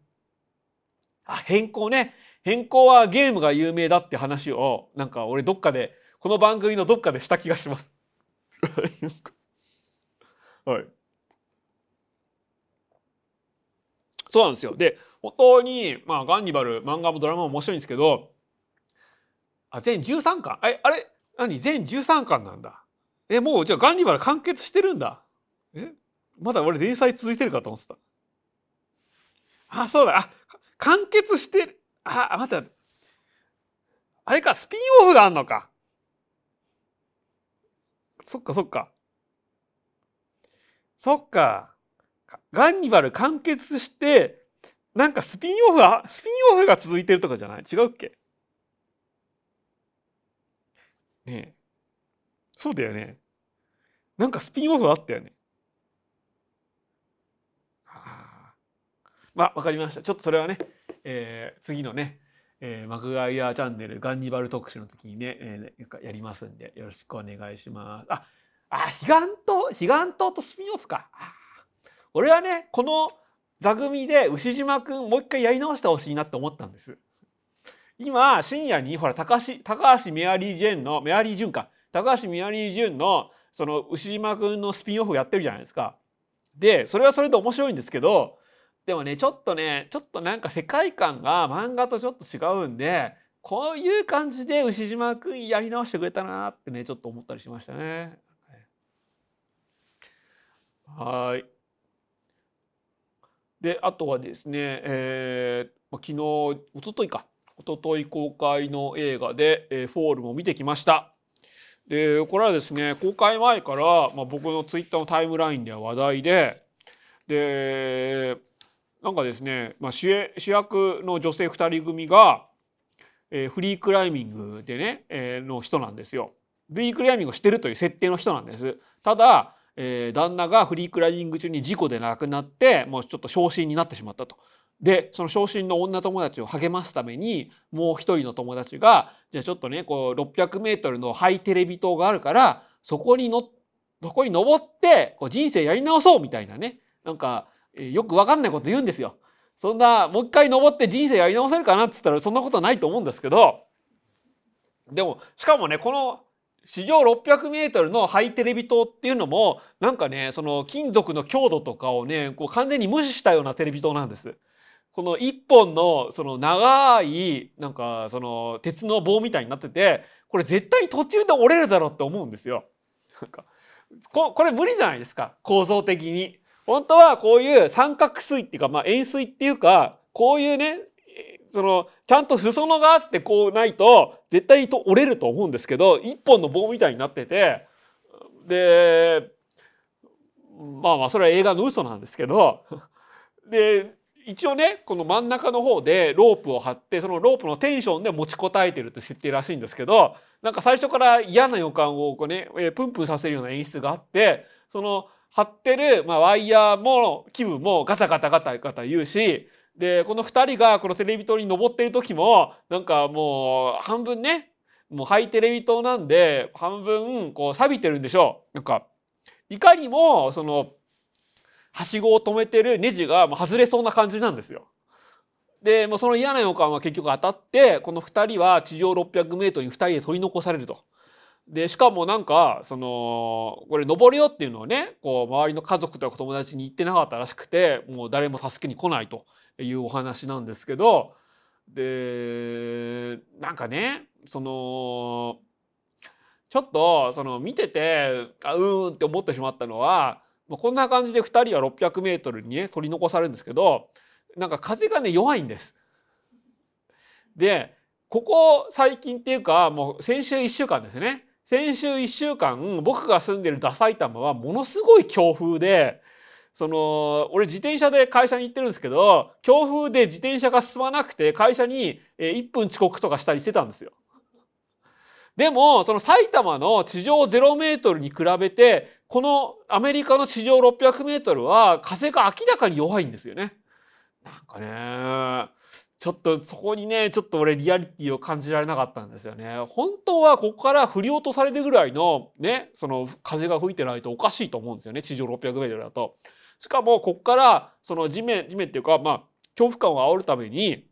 変更はゲームが有名だって話をなんか俺この番組のどっかでした気がしますはい、そうなんですよ。で本当に、ガンニバル漫画もドラマも面白いんですけど、全13巻全13巻なんだ。もうじゃあガンリバル完結してるんだ。まだ俺連載続いてるかと思ってた。あ、そうだ。あ、完結してる。あ、待って。あれか、スピンオフがあんのか。そっかそっか。そっか。ガンニバル完結して、なんかスピンオフが続いてるとかじゃない？違うっけ？ねえ。そうだよね。なんかスピンオフあったよね。まあ、わかりました。ちょっとそれはね、次のね、マクガイアチャンネルガンニバル特集の時にね、やりますんで、よろしくお願いします。ヒガン島とスピンオフか。俺はね、この座組で牛島くんもう一回やり直してほしいなって思ったんです。今、深夜にほら、高橋メアリージュンのその牛島くんのスピンオフやってるじゃないですか。で、それはそれで面白いんですけど、でもね、ちょっとなんか世界観が漫画とちょっと違うんで、こういう感じで牛島くんやり直してくれたなってね、ちょっと思ったりしましたね。はい。で、あとはですね、一昨日公開の映画で、フォールも見てきました。で、これはですね、公開前から、僕のツイッターのタイムラインでは話題で、で、なんかですね、主役の女性2人組が、フリークライミングでね、の人なんですよ。フリークライミングをしてるという設定の人なんです。ただ、旦那がフリークライミング中に事故で亡くなって、もうちょっと傷心になってしまったと。で、その傷心の女友達を励ますために、もう一人の友達が、じゃあちょっとね、こう600メートルのハイテレビ塔があるから、そこに登って、こう人生やり直そうみたいなね、なんか、よく分かんないこと言うんですよ。そんなもう一回登って人生やり直せるかなって言ったらそんなことないと思うんですけど、でもしかもね、この地上 600m のハイテレビ塔っていうのもなんかね、その金属の強度とかをね、こう完全に無視したようなテレビ塔なんです。この一本のその長いなんかその鉄の棒みたいになってて、これ絶対途中で折れるだろうって思うんですよ。なんかこれ無理じゃないですか、構造的に。本当はこういう三角錐っていうか、円錐っていうか、こういうね、そのちゃんと裾野があってこうないと絶対と折れると思うんですけど、一本の棒みたいになってて、で、それは映画の嘘なんですけど、で一応ね、この真ん中の方でロープを張って、そのロープのテンションで持ちこたえてるって設定らしいんですけど、なんか最初から嫌な予感をこうね、プンプンさせるような演出があって、その張ってる、ワイヤーも器具もガタガタガタガタ言うし、でこの2人がこのテレビ塔に登ってる時もなんかもう半分ね、もうハイテレビ塔なんで半分こう錆びてるんでしょう。なんかいかにもそのはしごを止めてるネジが外れそうな感じなんですよ。でもうその嫌な予感は結局当たって、この2人は地上 600m に2人で取り残されると。でしかもなんかそのこれ登るよっていうのをね、こう周りの家族とか友達に言ってなかったらしくて、もう誰も助けに来ないというお話なんですけど、でなんかね、そのちょっとその見ててって思ってしまったのは、こんな感じで2人は 600m にね取り残されるんですけど、なんか風がね弱いんです。でここ最近っていうか、もう先週1週間ですね。先週1週間、僕が住んでるダ埼玉はものすごい強風で、その、俺自転車で会社に行ってるんですけど、強風で自転車が進まなくて会社に1分遅刻とかしたりしてたんですよ。でも、その埼玉の地上0メートルに比べて、このアメリカの地上600メートルは風が明らかに弱いんですよね。なんかね、ちょっとそこにね、ちょっと俺リアリティを感じられなかったんですよね。本当はここから振り落とされるぐらいのね、その風が吹いてないとおかしいと思うんですよね、地上 600m だと。しかもここからその地面っていうか、恐怖感を煽るために、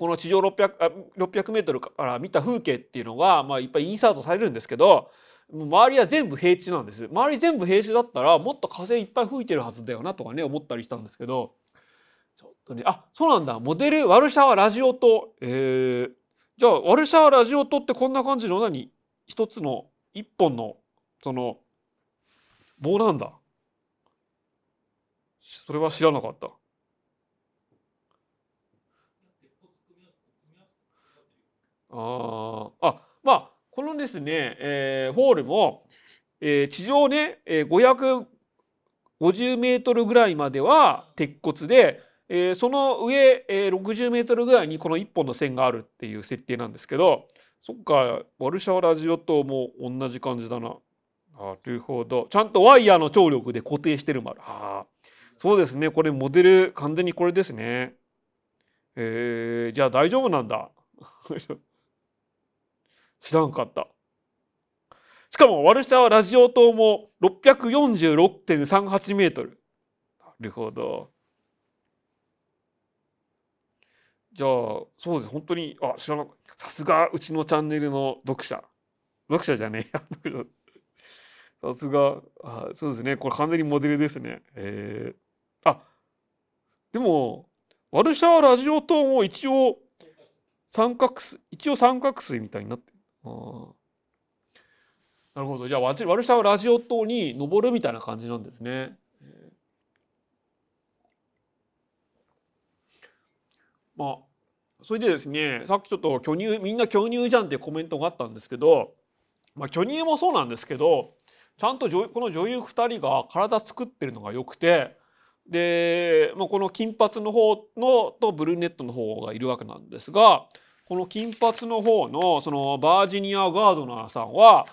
この地上 600m から見た風景っていうのが、いっぱいインサートされるんですけど、周りは全部平地なんです。周り全部平地だったらもっと風いっぱい吹いてるはずだよなとかね、思ったりしたんですけど。あ、そうなんだ。モデルワルシャワラジオ塔。じゃあワルシャワラジオ塔ってこんな感じの何？一つの一本のその棒なんだ。それは知らなかった。まあこのですね、ホールも、地上ね、550メートルぐらいまでは鉄骨で、その上、60メートルぐらいにこの1本の線があるっていう設定なんですけど、そっか、ワルシャワラジオ塔も同じ感じだな。なるほど。ちゃんとワイヤーの張力で固定してる丸。そうですね。これモデル完全にこれですね。じゃあ大丈夫なんだ。知らんかった。しかもワルシャワラジオ塔も 646.38 メートル。なるほど。じゃあそうです。本当に知らなかった。さすがうちのチャンネルの読者。読者じゃねえや。さすが、そうですね。これ完全にモデルですね。でもワルシャワラジオ塔も一応三角錐みたいになってる。なるほど。じゃあワルシャワラジオ塔に登るみたいな感じなんですね。まあそれでですね、さっきちょっと巨乳みんな巨乳じゃんっていうコメントがあったんですけど、巨乳もそうなんですけど。ちゃんとこの女優2人が体作ってるのがよくて、で、この金髪の方のとブルネットの方がいるわけなんですが、この金髪の方のそのバージニア・ガードナーさんは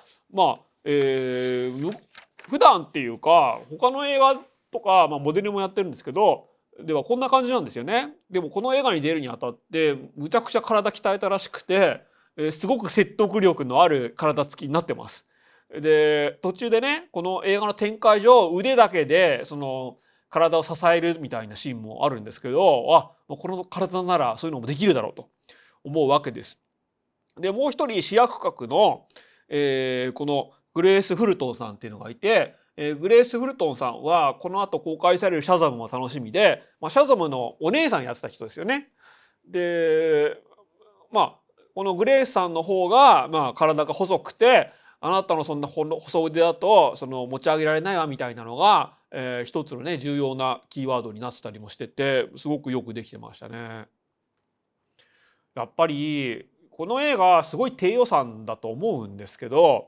普段っていうか他の映画とか、モデルもやってるんですけど、ではこんな感じなんですよね。でもこの映画に出るにあたってむちゃくちゃ体鍛えたらしくて、すごく説得力のある体つきになってます。で途中でね、この映画の展開上腕だけでその体を支えるみたいなシーンもあるんですけど、この体ならそういうのもできるだろうと思うわけです。でもう一人主役格の、このグレース・フルトンさんっていうのがいて、グレース・フルトンさんはこの後公開されるシャザムも楽しみで、シャザムのお姉さんやってた人ですよね。でこのグレースさんの方が、体が細くて、あなたのそんな細腕だとその持ち上げられないわみたいなのが、一つのね重要なキーワードになってたりもしてて、すごくよくできてましたね。やっぱりこの映画すごい低予算だと思うんですけど、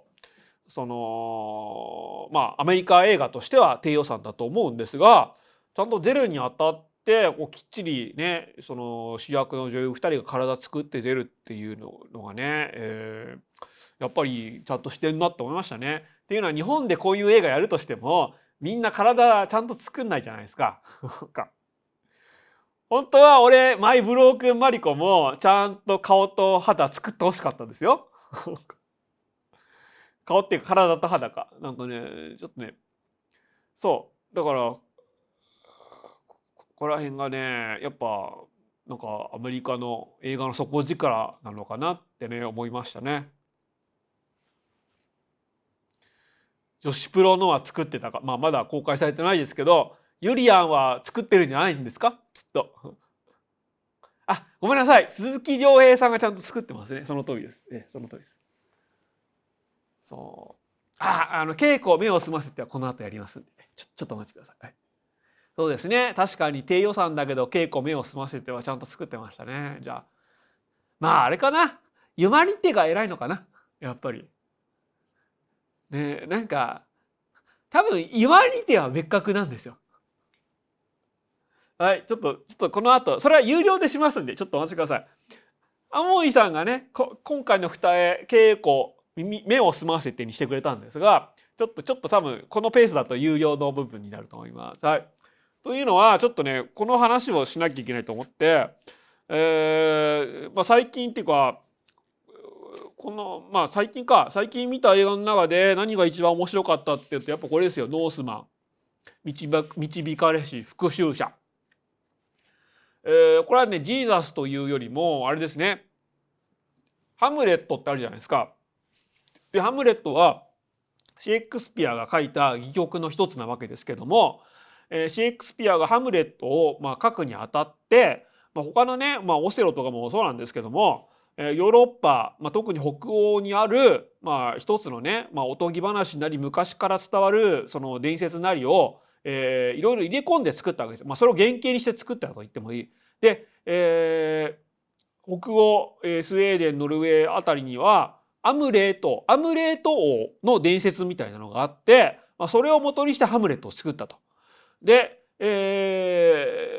そのアメリカ映画としては低予算だと思うんですが、ちゃんと出るにあたってこうきっちりね、その主役の女優2人が体作って出るっていうのがね、やっぱりちゃんとしてるなって思いましたね。っていうのは日本でこういう映画やるとしてもみんな体ちゃんと作んないじゃないですか。本当は俺マイブロークンマリコもちゃんと顔と肌作ってほしかったんですよ。顔っていうか体と肌かなんかね、ちょっとね、そうだからここら辺がね、やっぱなんかアメリカの映画の底力なのかなってね思いましたね。女子プロのは作ってたか、まだ公開されてないですけど、ゆりやんは作ってるんじゃないんですか、きっと。ごめんなさい、鈴木亮平さんがちゃんと作ってますね。その通りです。その通りです。稽古目を澄ませてはこの後やりますんで、ちょっとお待ちください。そうですね、確かに低予算だけど稽古目を澄ませてはちゃんと作ってましたね。じゃああれかな、ゆまり手が偉いのかなやっぱり。ね、なんか多分ゆまり手は別格なんですよ。はい、ちょっとこの後それは有料でしますんで、ちょっとお待ちください。アモイさんがね、今回の二重稽古目を澄ませてにしてくれたんですが、ちょっと多分このペースだと有料の部分になると思います。はい、というのはちょっとねこの話をしなきゃいけないと思って、最近っていうか。この最近見た映画の中で何が一番面白かったって言うと、やっぱこれですよ。ノースマン、導かれし復讐者、これはねジーザスというよりもあれですね、ハムレットってあるじゃないですか。でハムレットはシェイクスピアが書いた戯曲の一つなわけですけども、シェイクスピアがハムレットを書くにあたって、他のね、オセロとかもそうなんですけども、ヨーロッパ、特に北欧にある、一つのね、おとぎ話なり昔から伝わるその伝説なりを、いろいろ入れ込んで作ったわけです。それを原型にして作ったと言ってもいい。で、北欧、スウェーデン、ノルウェーあたりにはアムレート王の伝説みたいなのがあって、それを元にしてハムレットを作ったと。で、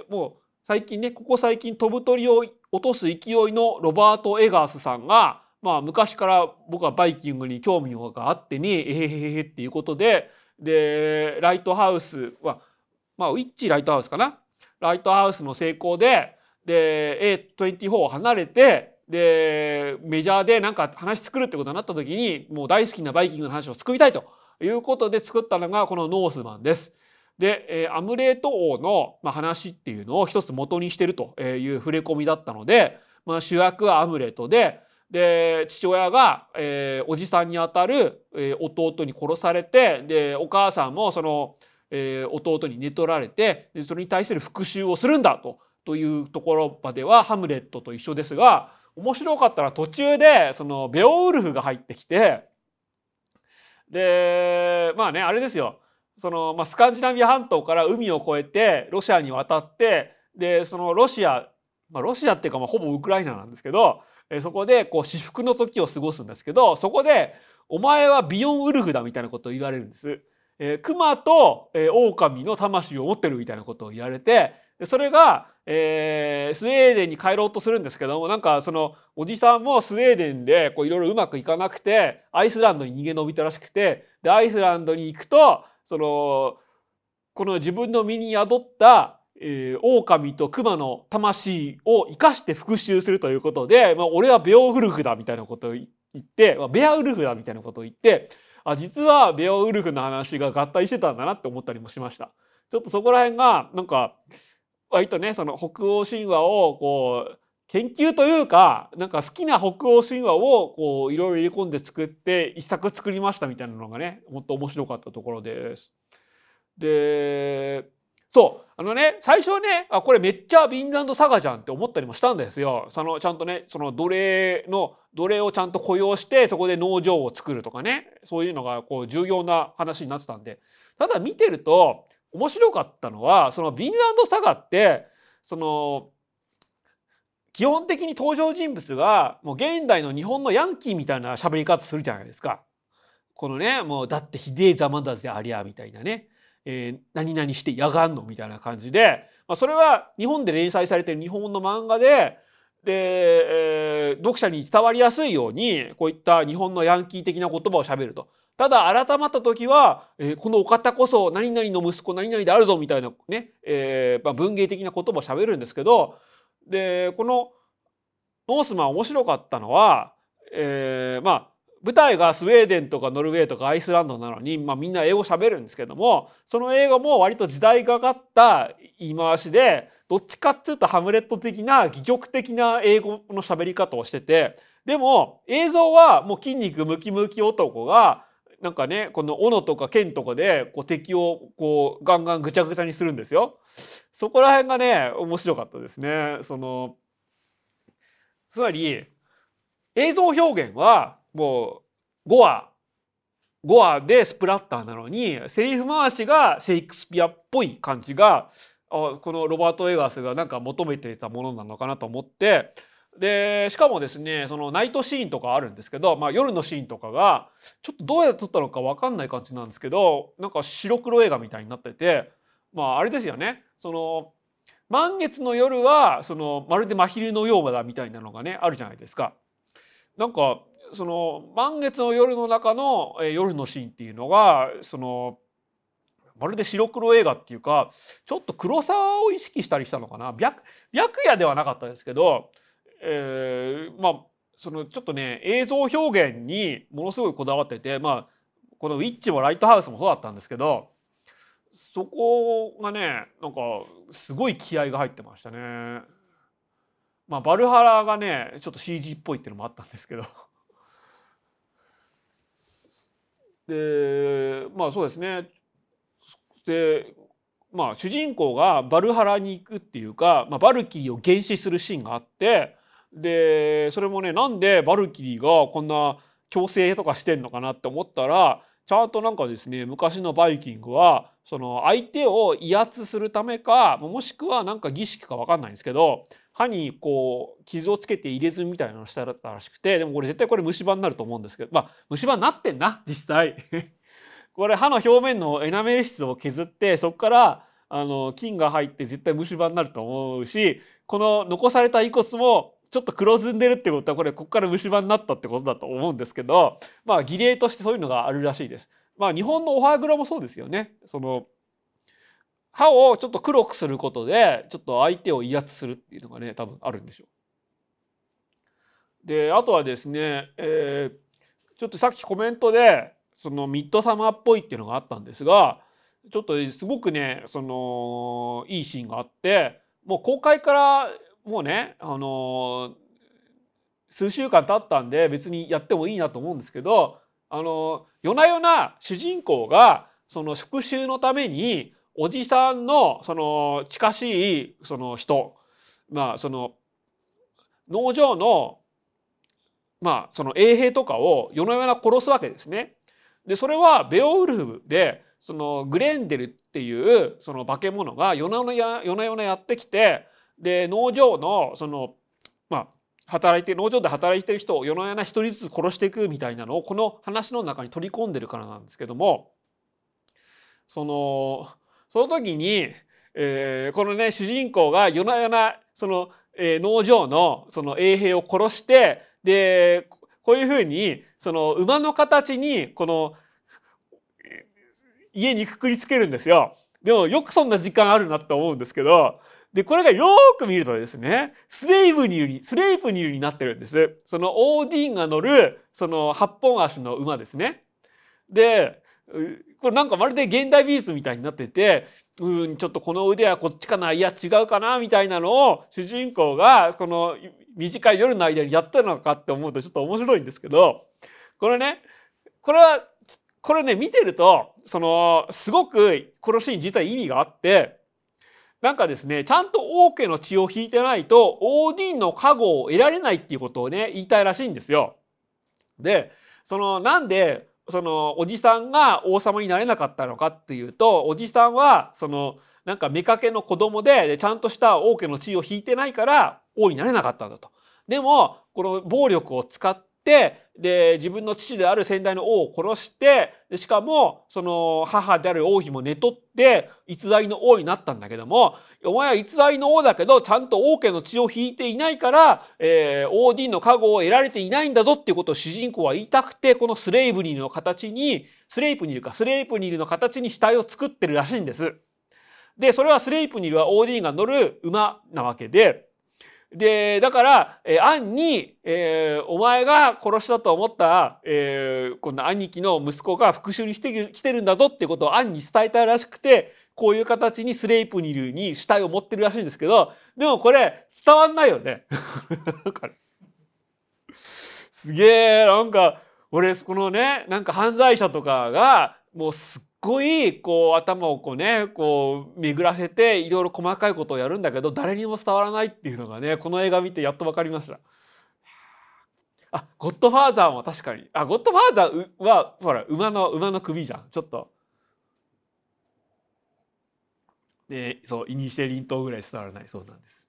もう最近ね、ここ最近飛ぶ鳥を落とす勢いのロバート・エガースさんが、昔から僕はバイキングに興味があってに、っていうことで、で、ライトハウスは、ウィッチライトハウスかな。ライトハウスの成功で、で、A24 を離れて、でメジャーでなんか話作るってことになった時に、もう大好きなバイキングの話を作りたいということで作ったのがこのノースマンです。で、アムレート王の話っていうのを一つ元にしてるという触れ込みだったので、主役はアムレートで、で父親が、おじさんにあたる、弟に殺されて、でお母さんもその、弟に寝取られて、でそれに対する復讐をするんだというところまではハムレットと一緒ですが、面白かったら途中でそのベオウルフが入ってきて、であれですよ、その、スカンジナビア半島から海を越えてロシアに渡って、でそのロシアっていうか、ほぼウクライナなんですけど、そこでこう至福の時を過ごすんですけど、そこでお前はビヨンウルフだみたいなことを言われるんです。熊と、狼の魂を持ってるみたいなことを言われて、それが、スウェーデンに帰ろうとするんですけども、なんかそのおじさんもスウェーデンでこういろいろうまくいかなくて、アイスランドに逃げ延びたらしくて、でアイスランドに行くと、そのこの自分の身に宿った、狼と熊の魂を生かして復讐するということで、俺はベオウルフだみたいなことを言って、ベアウルフだみたいなことを言って、実はベオウルフの話が合体してたんだなって思ったりもしました。ちょっとそこら辺がなんか割とね、その北欧神話をこう研究というか、なんか好きな北欧神話をこういろいろ入れ込んで作って一作作りましたみたいなのがね、もっと面白かったところです。で、そう最初はね、これめっちゃヴィンランドサガじゃんって思ったりもしたんですよ。そのちゃんとね、その奴隷をちゃんと雇用して、そこで農場を作るとかね、そういうのがこう重要な話になってたんで、ただ見てると。面白かったのは、そのヴィンランドサガってその基本的に登場人物がもう現代の日本のヤンキーみたいな喋り方するじゃないですか。このね、もうだってひでえざまだぜありゃみたいなね、何々してやがんのみたいな感じで、それは日本で連載されてる日本の漫画で、読者に伝わりやすいようにこういった日本のヤンキー的な言葉を喋ると。ただ改まった時は、このお方こそ何々の息子何々であるぞみたいなね、文芸的な言葉を喋るんですけど、でこのノースマン面白かったのは、舞台がスウェーデンとかノルウェーとかアイスランドなのに、みんな英語喋るんですけども、その英語も割と時代がかった言い回しで、どっちかっていうとハムレット的な戯曲的な英語の喋り方をしてて、でも映像はもう筋肉ムキムキ男がなんかね、この斧とか剣とかでこう敵をこうガンガンぐちゃぐちゃにするんですよ。そこら辺がね、面白かったですね。そのつまり映像表現はもうゴアでスプラッターなのに、セリフ回しがシェイクスピアっぽい感じが、このロバート・エガースがなんか求めていたものなのかなと思って、でしかもですね、そのナイトシーンとかあるんですけど、夜のシーンとかがちょっとどうやって撮ったのか分かんない感じなんですけど、なんか白黒映画みたいになってて、あれですよね、その満月の夜はそのまるで真昼のようだみたいなのがね、あるじゃないですか。なんかその満月の夜の中の夜のシーンっていうのが、そのまるで白黒映画っていうか、ちょっと黒さを意識したりしたのかな。白夜ではなかったですけど、そのちょっとね、映像表現にものすごいこだわってて、このウィッチもライトハウスもそうだったんですけど、そこがね、なんかすごい気合が入ってましたね。バルハラがね、ちょっと CG っぽいっていうのもあったんですけど。で、そうですね。で、主人公がバルハラに行くっていうか、バルキリーを幻視するシーンがあって、でそれもね、なんでバルキリーがこんな強制とかしてんのかなって思ったら、ちゃんとなんかですね、昔のバイキングはその相手を威圧するためか、もしくはなんか儀式か分かんないんですけど、歯にこう傷をつけて入れ墨みたいなのをしたらしくて、でもこれ絶対これ虫歯になると思うんですけど、まあ虫歯になってんな実際これ歯の表面のエナメル質を削って、そこから菌が入って絶対虫歯になると思うし、この残された遺骨もちょっと黒ずんでるってことは、これここから虫歯になったってことだと思うんですけど、まあ儀礼としてそういうのがあるらしいです。まあ日本のお歯黒もそうですよね。その歯をちょっと黒くすることでちょっと相手を威圧するっていうのがね、多分あるんでしょう。であとはですね、ちょっとさっきコメントでそのミッドサマーっぽいっていうのがあったんですが、ちょっとすごくね、そのいいシーンがあって、もう公開からもうね、数週間経ったんで別にやってもいいなと思うんですけど、夜な夜な主人公がその復讐のためにおじさんのその近しいその人、まあその農場のまあその衛兵とかを夜な夜な殺すわけですね。でそれはベオウルフで、そのグレンデルっていうその化け物が夜な夜なやってきて、で農場のそのまあ農場で働いてる人を夜な夜な一人ずつ殺していくみたいなのをこの話の中に取り込んでるからなんですけども、その時に、このね主人公が夜な夜なその、農場のその衛兵を殺して、でこういうふうにその馬の形にこの家にくくりつけるんですよ。でもよくそんな時間あるなって思うんですけど、でこれがよーく見るとですね、スレイブニルになってるんです。そのオーディンが乗るその8本足の馬ですね。でこれなんかまるで現代美術みたいになってて、ちょっとこの腕はこっちかな、いや違うかなみたいなのを主人公がこの短い夜の間にやったのかって思うとちょっと面白いんですけど、これね見てるとそのすごくこのシーン実は意味があって、なんかですね、ちゃんと王家の血を引いてないとオーディンの加護を得られないっていうことをね言いたいらしいんですよ。でそのなんでそのおじさんが王様になれなかったのかっていうと、おじさんはそのなんか妾の子供 でちゃんとした王家の血を引いてないから王になれなかったんだと。でもこの暴力を使って、で自分の父である先代の王を殺して、でしかもその母である王妃も寝取って偽りの王になったんだけども、お前は偽りの王だけどちゃんと王家の血を引いていないから、オーディンの加護を得られていないんだぞっていうことを主人公は言いたくて、このスレイプニルの形に額を作ってるらしいんです。でそれはスレイプニルはオーディンが乗る馬なわけで、だから、アンに、お前が殺したと思った、こんな兄貴の息子が復讐に来てるんだぞってことをアンに伝えたらしくて、こういう形にスレイプニルに死体を持ってるらしいんですけど、でもこれ伝わんないよねすげえ、なんか俺このね、なんか犯罪者とかがもうすっごいこう頭をこうねこう巡らせていろいろ細かいことをやるんだけど誰にも伝わらないっていうのがね、この映画見てやっと分かりました。あ、ゴッドファーザーも確かに、ゴッドファーザーはほら馬の首じゃん、ちょっとで、そうイニシエリン島ぐらい伝わらないそうなんです。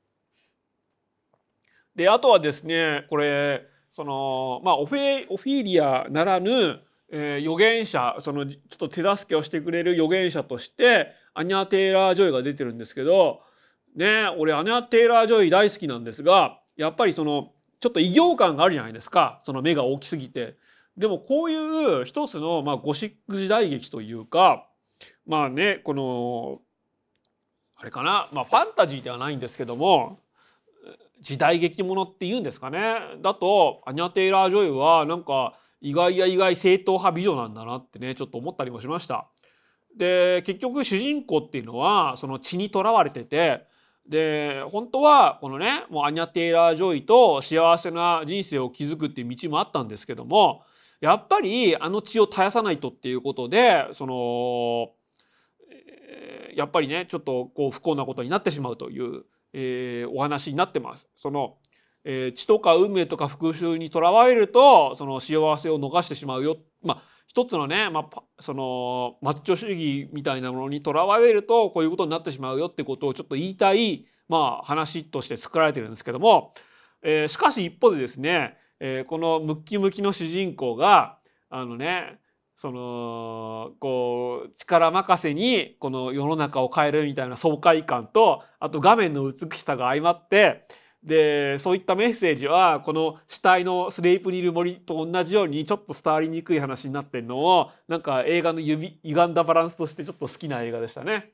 であとはですね、これそのまあオフィーリアならぬ預言者、そのちょっと手助けをしてくれる預言者としてアニャ・テイラー・ジョイが出てるんですけどね、俺アニャ・テイラー・ジョイ大好きなんですが、やっぱりそのちょっと異形感があるじゃないですか、その目が大きすぎて。でもこういう一つのまあゴシック時代劇というか、まあね、このあれかな、まあファンタジーではないんですけども、時代劇ものっていうんですかね、だとアニャ・テイラー・ジョイはなんか意外正統派美女なんだなってねちょっと思ったりもしました。で結局主人公っていうのはその血にとらわれてて、で本当はこのねもうアニャ・テイラー・ジョイと幸せな人生を築くっていう道もあったんですけども、やっぱりあの血を絶やさないとっていうことで、そのやっぱりねちょっとこう不幸なことになってしまうという、お話になってます。その知とか運命とか復讐にとらわれるとその幸せを逃してしまうよ、一つのね、そのマッチョ主義みたいなものにとらわれるとこういうことになってしまうよってことをちょっと言いたい、話として作られてるんですけども、しかし一方でですね、このムッキムキの主人公がそのこう力任せにこの世の中を変えるみたいな爽快感と、あと画面の美しさが相まって、でそういったメッセージはこの死体のスレイプにいる森と同じようにちょっと伝わりにくい話になってるのを、なんか映画の歪んだバランスとしてちょっと好きな映画でしたね。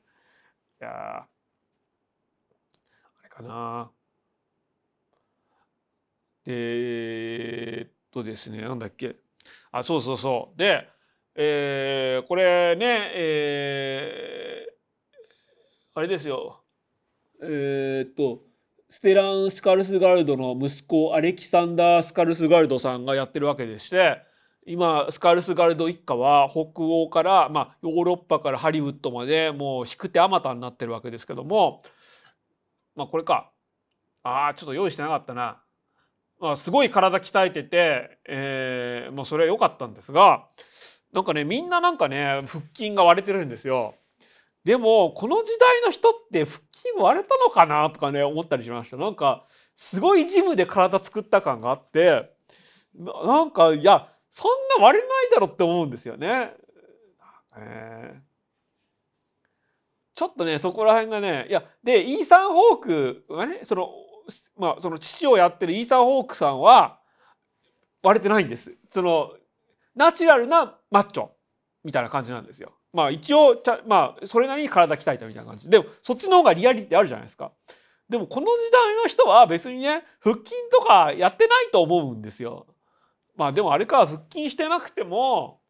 いやあれかな。ですね、なんだっけ、そうで、これね、あれですよ、ステラン・スカルスガルドの息子アレキサンダー・スカルスガルドさんがやってるわけでして、今スカルスガルド一家は北欧から、ヨーロッパからハリウッドまでもう引く手あまたになってるわけですけども、これか、ちょっと用意してなかったな。すごい体鍛えてて、それは良かったんですが、なんかね、みんななんかね腹筋が割れてるんですよ。でもこの時代の人って腹筋割れたのかなとかね思ったりしました。なんかすごいジムで体作った感があって、なんかいやそんな割れないだろって思うんですよね。ちょっとねそこら辺がね、いやでイーサン・ホークがねその父をやってるイーサン・ホークさんは割れてないんです。そのナチュラルなマッチョみたいな感じなんですよ。一応それなりに体鍛えたみたいな感じでも、そっちの方がリアリティあるじゃないですか。でもこの時代の人は別にね腹筋とかやってないと思うんですよ。でもあれか、腹筋してなくても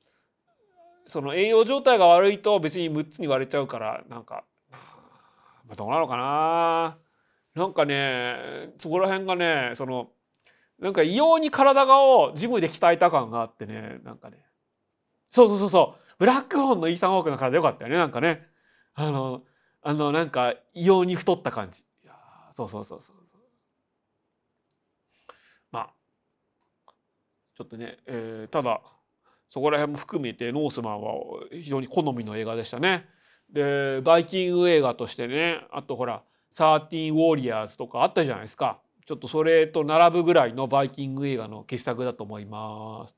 その栄養状態が悪いと別に6つに割れちゃうから、なんか、どうなのかな。なんかねそこら辺がね、そのなんか異様に体をジムで鍛えた感があってね、なんかね、そうブラックホーンのイーサン・ホークの体良かったよね。なんかね、なんか異様に太った感じ。いやそうちょっとね、ただそこら辺も含めてノースマンは非常に好みの映画でしたね。でバイキング映画としてね、あとほら13ウォリアーズとかあったじゃないですか。ちょっとそれと並ぶぐらいのバイキング映画の傑作だと思います。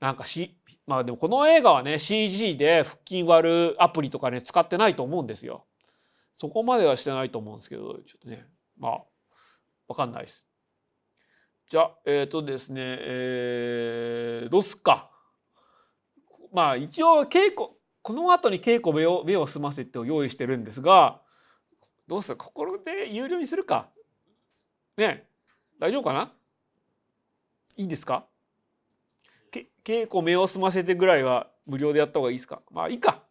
なんかでもこの映画はね CG で腹筋割るアプリとかね使ってないと思うんですよ。そこまではしてないと思うんですけど、ちょっとね分かんないです。じゃあですね、どうすっか。一応この後に稽古目を澄ませてを用意してるんですが、どうする、心で有料にするかね。大丈夫かな、いいんですか。稽古目を澄ませてぐらいは無料でやった方がいいですか。いいか。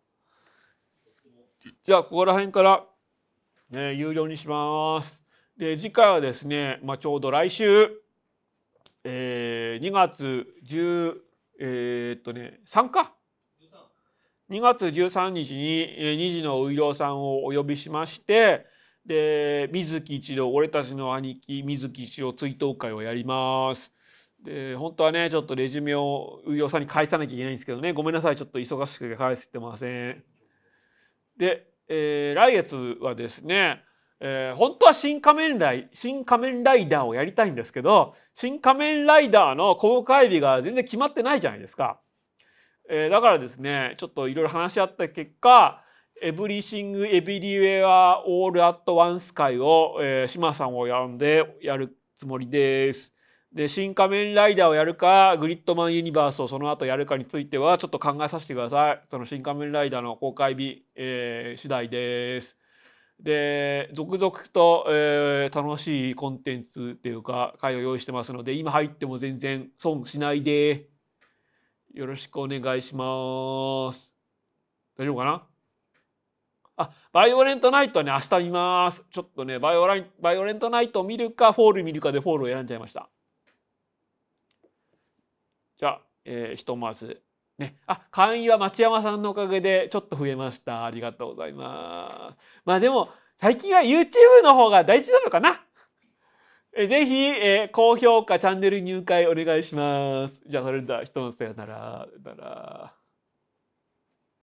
じゃあここら辺から、ね、有料にします。で次回はですね、ちょうど来週、2月10、3か2月13日に2児のういろうさんをお呼びしまして、で水木一郎、俺たちの兄貴水木一郎追悼会をやります。で本当はねちょっとレジュメをういろうさんに返さなきゃいけないんですけどね、ごめんなさい、ちょっと忙しくて返せてません。で、来月はですね、本当は新仮面ライダーをやりたいんですけど、新仮面ライダーの公開日が全然決まってないじゃないですか。だからですねちょっといろいろ話し合った結果、エブリシング・エビリウェア・オール・アット・ワンス会を島さんを呼んでやるつもりです。で新仮面ライダーをやるかグリッドマンユニバースをその後やるかについてはちょっと考えさせてください。その新仮面ライダーの公開日、次第です。で続々と、楽しいコンテンツっていうか会を用意してますので、今入っても全然損しないでよろしくお願いします。大丈夫かな？バイオレントナイトはね明日見ます。ちょっとねバイオレントナイトを見るかフォール見るかでフォールを選んじゃいました。じゃあ、ひとまずね、会員は町山さんのおかげでちょっと増えました。ありがとうございます。でも最近は YouTube の方が大事なのかな。ぜひ、高評価、チャンネル入会お願いします。じゃあそれでは、人のさよなら。